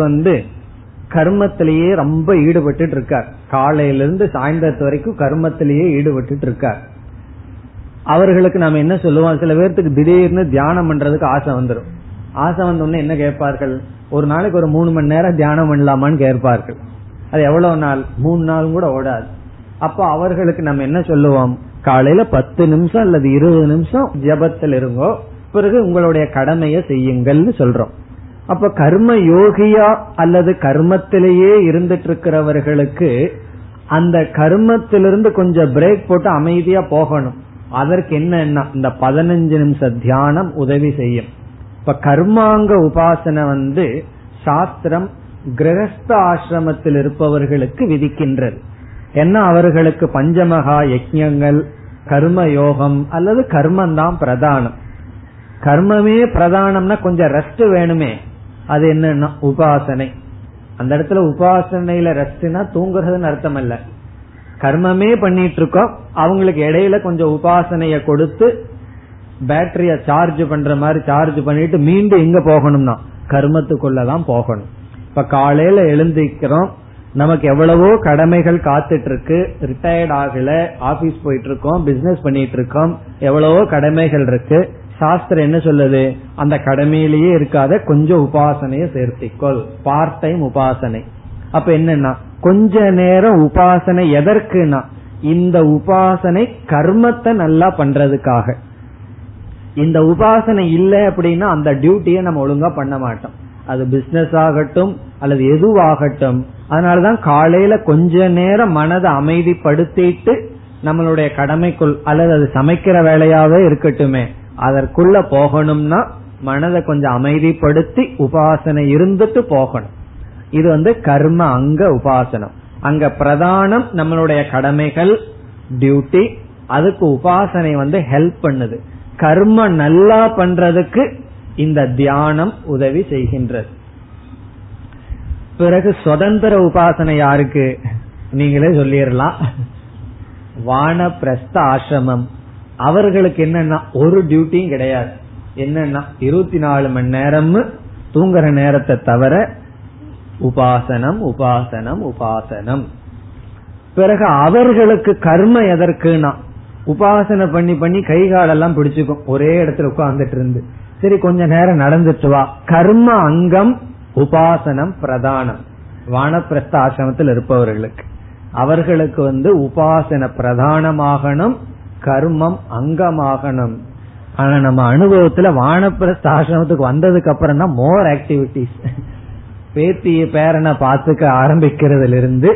கர்மத்திலேயே ரொம்ப ஈடுபட்டு இருக்கார், காலையிலிருந்து சாயந்தரத்து வரைக்கும் கர்மத்திலேயே ஈடுபட்டு இருக்கார். அவர்களுக்கு நாம என்ன சொல்லுவோம், சில பேர்த்துக்கு திடீர்னு தியானம் பண்றதுக்கு ஆசை வந்துடும். ஆசை வந்தோடனே என்ன கேட்பார்கள், ஒரு நாளைக்கு ஒரு 3 மணி நேரம் தியானம் பண்ணலாமான்னு கேட்பார்கள். அது எவ்வளவு நாள், 3 நாள் கூட ஓடாது. அப்ப அவர்களுக்கு நம்ம என்ன சொல்லுவோம், காலையில 10 நிமிஷம் அல்லது 20 நிமிஷம் ஜபத்தில் இருங்கோ, பிறகு உங்களுடைய கடமையை செய்யுங்கள் சொல்றோம். அப்ப கர்ம யோகியா அல்லது கர்மத்திலேயே இருந்துட்டு இருக்கிறவர்களுக்கு அந்த கர்மத்திலிருந்து கொஞ்சம் பிரேக் போட்டு அமைதியா போகணும். அதற்கு என்னன்னா இந்த 15 நிமிஷம் தியானம் உதவி செய்யும். இப்ப கர்மாங்க உபாசனை சாஸ்திரம் கிரகஸ்த ஆசிரமத்தில் இருப்பவர்களுக்கு விதிக்கின்றது. என்ன, அவர்களுக்கு பஞ்சமகா யஜ்ஞங்கள் கர்ம யோகம் அல்லது கர்மந்தான் பிரதானம். கர்மமே பிரதானம்னா கொஞ்சம் ரெஸ்ட் வேணுமே, அது என்னன்னா உபாசனை. அந்த இடத்துல உபாசனையில ரெஸ்ட்னா தூங்குறதுன்னு அர்த்தம் இல்ல, கர்மமே பண்ணிட்டு இருக்கோம், அவங்களுக்கு இடையில கொஞ்சம் உபாசனைய கொடுத்து பேட்டரிய சார்ஜ் பண்ற மாதிரி சார்ஜ் பண்ணிட்டு மீண்டும் எங்க போகணும்னா கர்மத்துக்குள்ளதான் போகணும். இப்ப காலையில எழுந்திக்கிறோம், நமக்கு எவ்வளவோ கடமைகள் காத்துட்டு இருக்கு, ரிட்டையர்ட் ஆகல, ஆபீஸ் போயிட்டு இருக்கோம், பிசினஸ் பண்ணிட்டு இருக்கோம், எவ்வளவோ கடமைகள் இருக்கு. சாஸ்திரம் என்ன சொல்லுது, அந்த கடமையிலேயே இருக்காத கொஞ்சம் உபாசனையை சேர்த்திக்கொள், பார்ட் டைம் உபாசனை. அப்ப என்னன்னா கொஞ்ச நேரம் உபாசனை எதற்குனா இந்த உபாசனை கர்மத்தை நல்லா பண்றதுக்காக. இந்த உபாசனை இல்லை அப்படின்னா அந்த டியூட்டியை நம்ம ஒழுங்கா பண்ண மாட்டோம், அது பிசினஸ் ஆகட்டும் அல்லது எதுவாகட்டும். அதனாலதான் காலையில கொஞ்ச நேரம் மனதை அமைதிப்படுத்திட்டு நம்மளுடைய கடமைக்குள், அல்லது அது சமைக்கிற வேலையாவே இருக்கட்டுமே, அதற்குள்ள போகணும்னா மனதை கொஞ்சம் அமைதிப்படுத்தி உபாசனை இருந்துட்டு போகணும். இது கர்ம அங்க உபாசனம். அங்க பிரதானம் நம்மளுடைய கடமைகள் டியூட்டி, அதுக்கு உபாசனை ஹெல்ப் பண்ணுது. கர்ம நல்லா பண்றதுக்கு இந்த தியானம் உதவி செய்கின்றது. பிறகு சுதந்திர உபாசனை யாருக்கு, நீங்களே சொல்லிடலாம், வானப்பிரஸ்த ஆசிரமம். அவர்களுக்கு என்னன்னா ஒரு டியூட்டியும் கிடையாது. என்னன்னா 24 மணி நேரம் தூங்குற நேரத்தை தவிர உபாசனம் உபாசனம் உபாசனம். பிறகு அவர்களுக்கு கர்ம எதற்குனா உபாசனை பண்ணி பண்ணி கை காலெல்லாம் பிடிச்சுக்கும், ஒரே இடத்துல உட்கார்ந்துட்டு இருந்து, சரி கொஞ்ச நேரம் நடந்துட்டு வா. கர்ம அங்கம் உபாசனம் பிரதானம். வானப்பிரஸ்த ஆசிரமத்தில் இருப்பவர்களுக்கு அவர்களுக்கு உபாசன பிரதானமாகணும், கர்மம் அங்கமாகணும். ஆனா நம்ம அனுபவத்துல வானப்பிரஸ்த ஆசிரமத்துக்கு வந்ததுக்கு அப்புறம் தான் மோர் ஆக்டிவிட்டிஸ். பேத்திய பேரனை பாத்துக்க ஆரம்பிக்கிறதுல இருந்து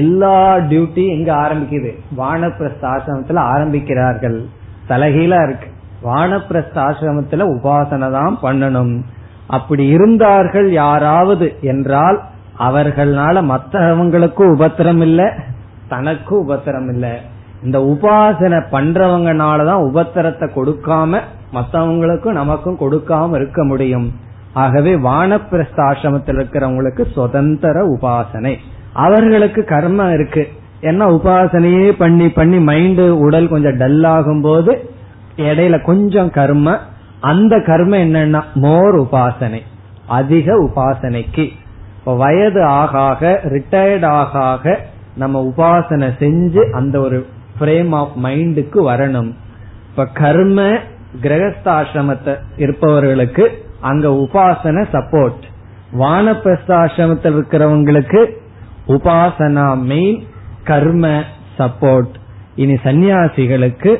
எல்லா டியூட்டி எங்க ஆரம்பிக்குது? வானப்பிரஸ்த ஆசிரமத்துல ஆரம்பிக்கிறார்கள். தலைகீழா இருக்கு. வானப்பிரஸ்த ஆசிரமத்துல உபாசனை தான் பண்ணணும். அப்படி இருந்தார்கள் யாராவது என்றால் அவர்களால மற்றவங்களுக்கும் உபத்திரம் இல்ல, தனக்கும் உபத்திரம் இல்ல. இந்த உபாசனை பண்றவங்கனாலதான் உபத்திரத்தை கொடுக்காம மற்றவங்களுக்கும் நமக்கும் கொடுக்காம இருக்க முடியும். ஆகவே வானப்பிரஸ்த ஆசிரமத்தில் இருக்கிறவங்களுக்கு சுதந்திர உபாசனை, அவர்களுக்கு கர்மம் இருக்கு. ஏன்னா உபாசனையே பண்ணி பண்ணி மைண்டு உடல் கொஞ்சம் டல் ஆகும் போது இடையில கொஞ்சம் கர்ம, அந்த கர்ம என்னன்னா மோர் உபாசனை, அதிக உபாசனைக்கு. இப்ப வயது ஆக ஆக ரிட்டையர்ட் ஆக ஆக நம்ம உபாசனை செஞ்சு அந்த ஒரு ஃப்ரேம் ஆஃப் மைண்டுக்கு வரணும். இப்ப கர்ம கிரகஸ்தாசிரமத்தை இருப்பவர்களுக்கு அங்க உபாசனை சப்போர்ட். வானப்பிரஸ்தாசிரமத்தில் இருக்கிறவங்களுக்கு உபாசனா மெயின், கர்ம சப்போர்ட். இனி சந்நியாசிகளுக்கு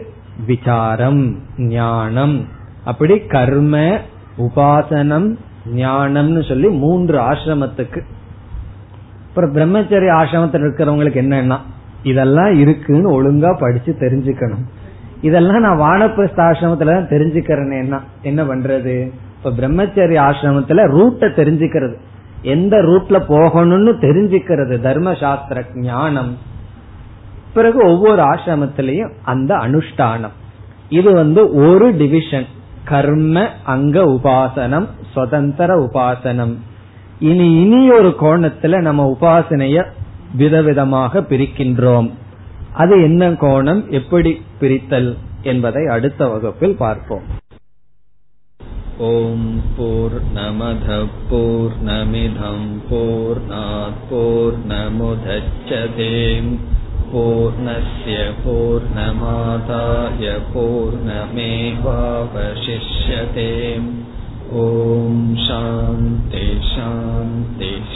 விசாரம், ஞானம். அப்படி கர்ம, உபாசனம், ஞானம்னு சொல்லி மூன்று ஆசிரமத்துக்கு. அப்புறம் பிரம்மச்சரிய ஆசிரமத்தில் இருக்கிறவங்களுக்கு என்னன்னா இதெல்லாம் இருக்குன்னு ஒழுங்கா படிச்சு தெரிஞ்சுக்கணும். இதெல்லாம் நான் வானப்பிரஸ்த ஆசிரமத்துல தான் தெரிஞ்சுக்கிறேன்னு என்ன பண்றது? இப்ப பிரம்மச்சரிய ஆசிரமத்துல ரூட்டை தெரிஞ்சுக்கிறது, எந்த ரூட்ல போகணும்னு தெரிஞ்சுக்கிறது, தர்மசாஸ்திர ஞானம். பிறகு ஒவ்வொரு ஆசிரமத்திலையும் அந்த அனுஷ்டானம். இது ஒரு டிவிஷன், கர்ம அங்க உபாசனம், சுதந்திர உபாசனம். இனி ஒரு கோணத்துல நம்ம உபாசனைய விதவிதமாக பிரிக்கின்றோம். அது என்ன கோணம், எப்படி பிரித்தல் என்பதை அடுத்த வகுப்பில் பார்ப்போம். ஓம் பூர்ணமதః பூர்ணமிதம் பூர்ணாத் பூர்ணமுதச்யதே பூர்ணஸ்ய பூர்ணமாதாய பூர்ணமேவாவசிஷ்யதே. ஓம் சாந்தி சாந்தி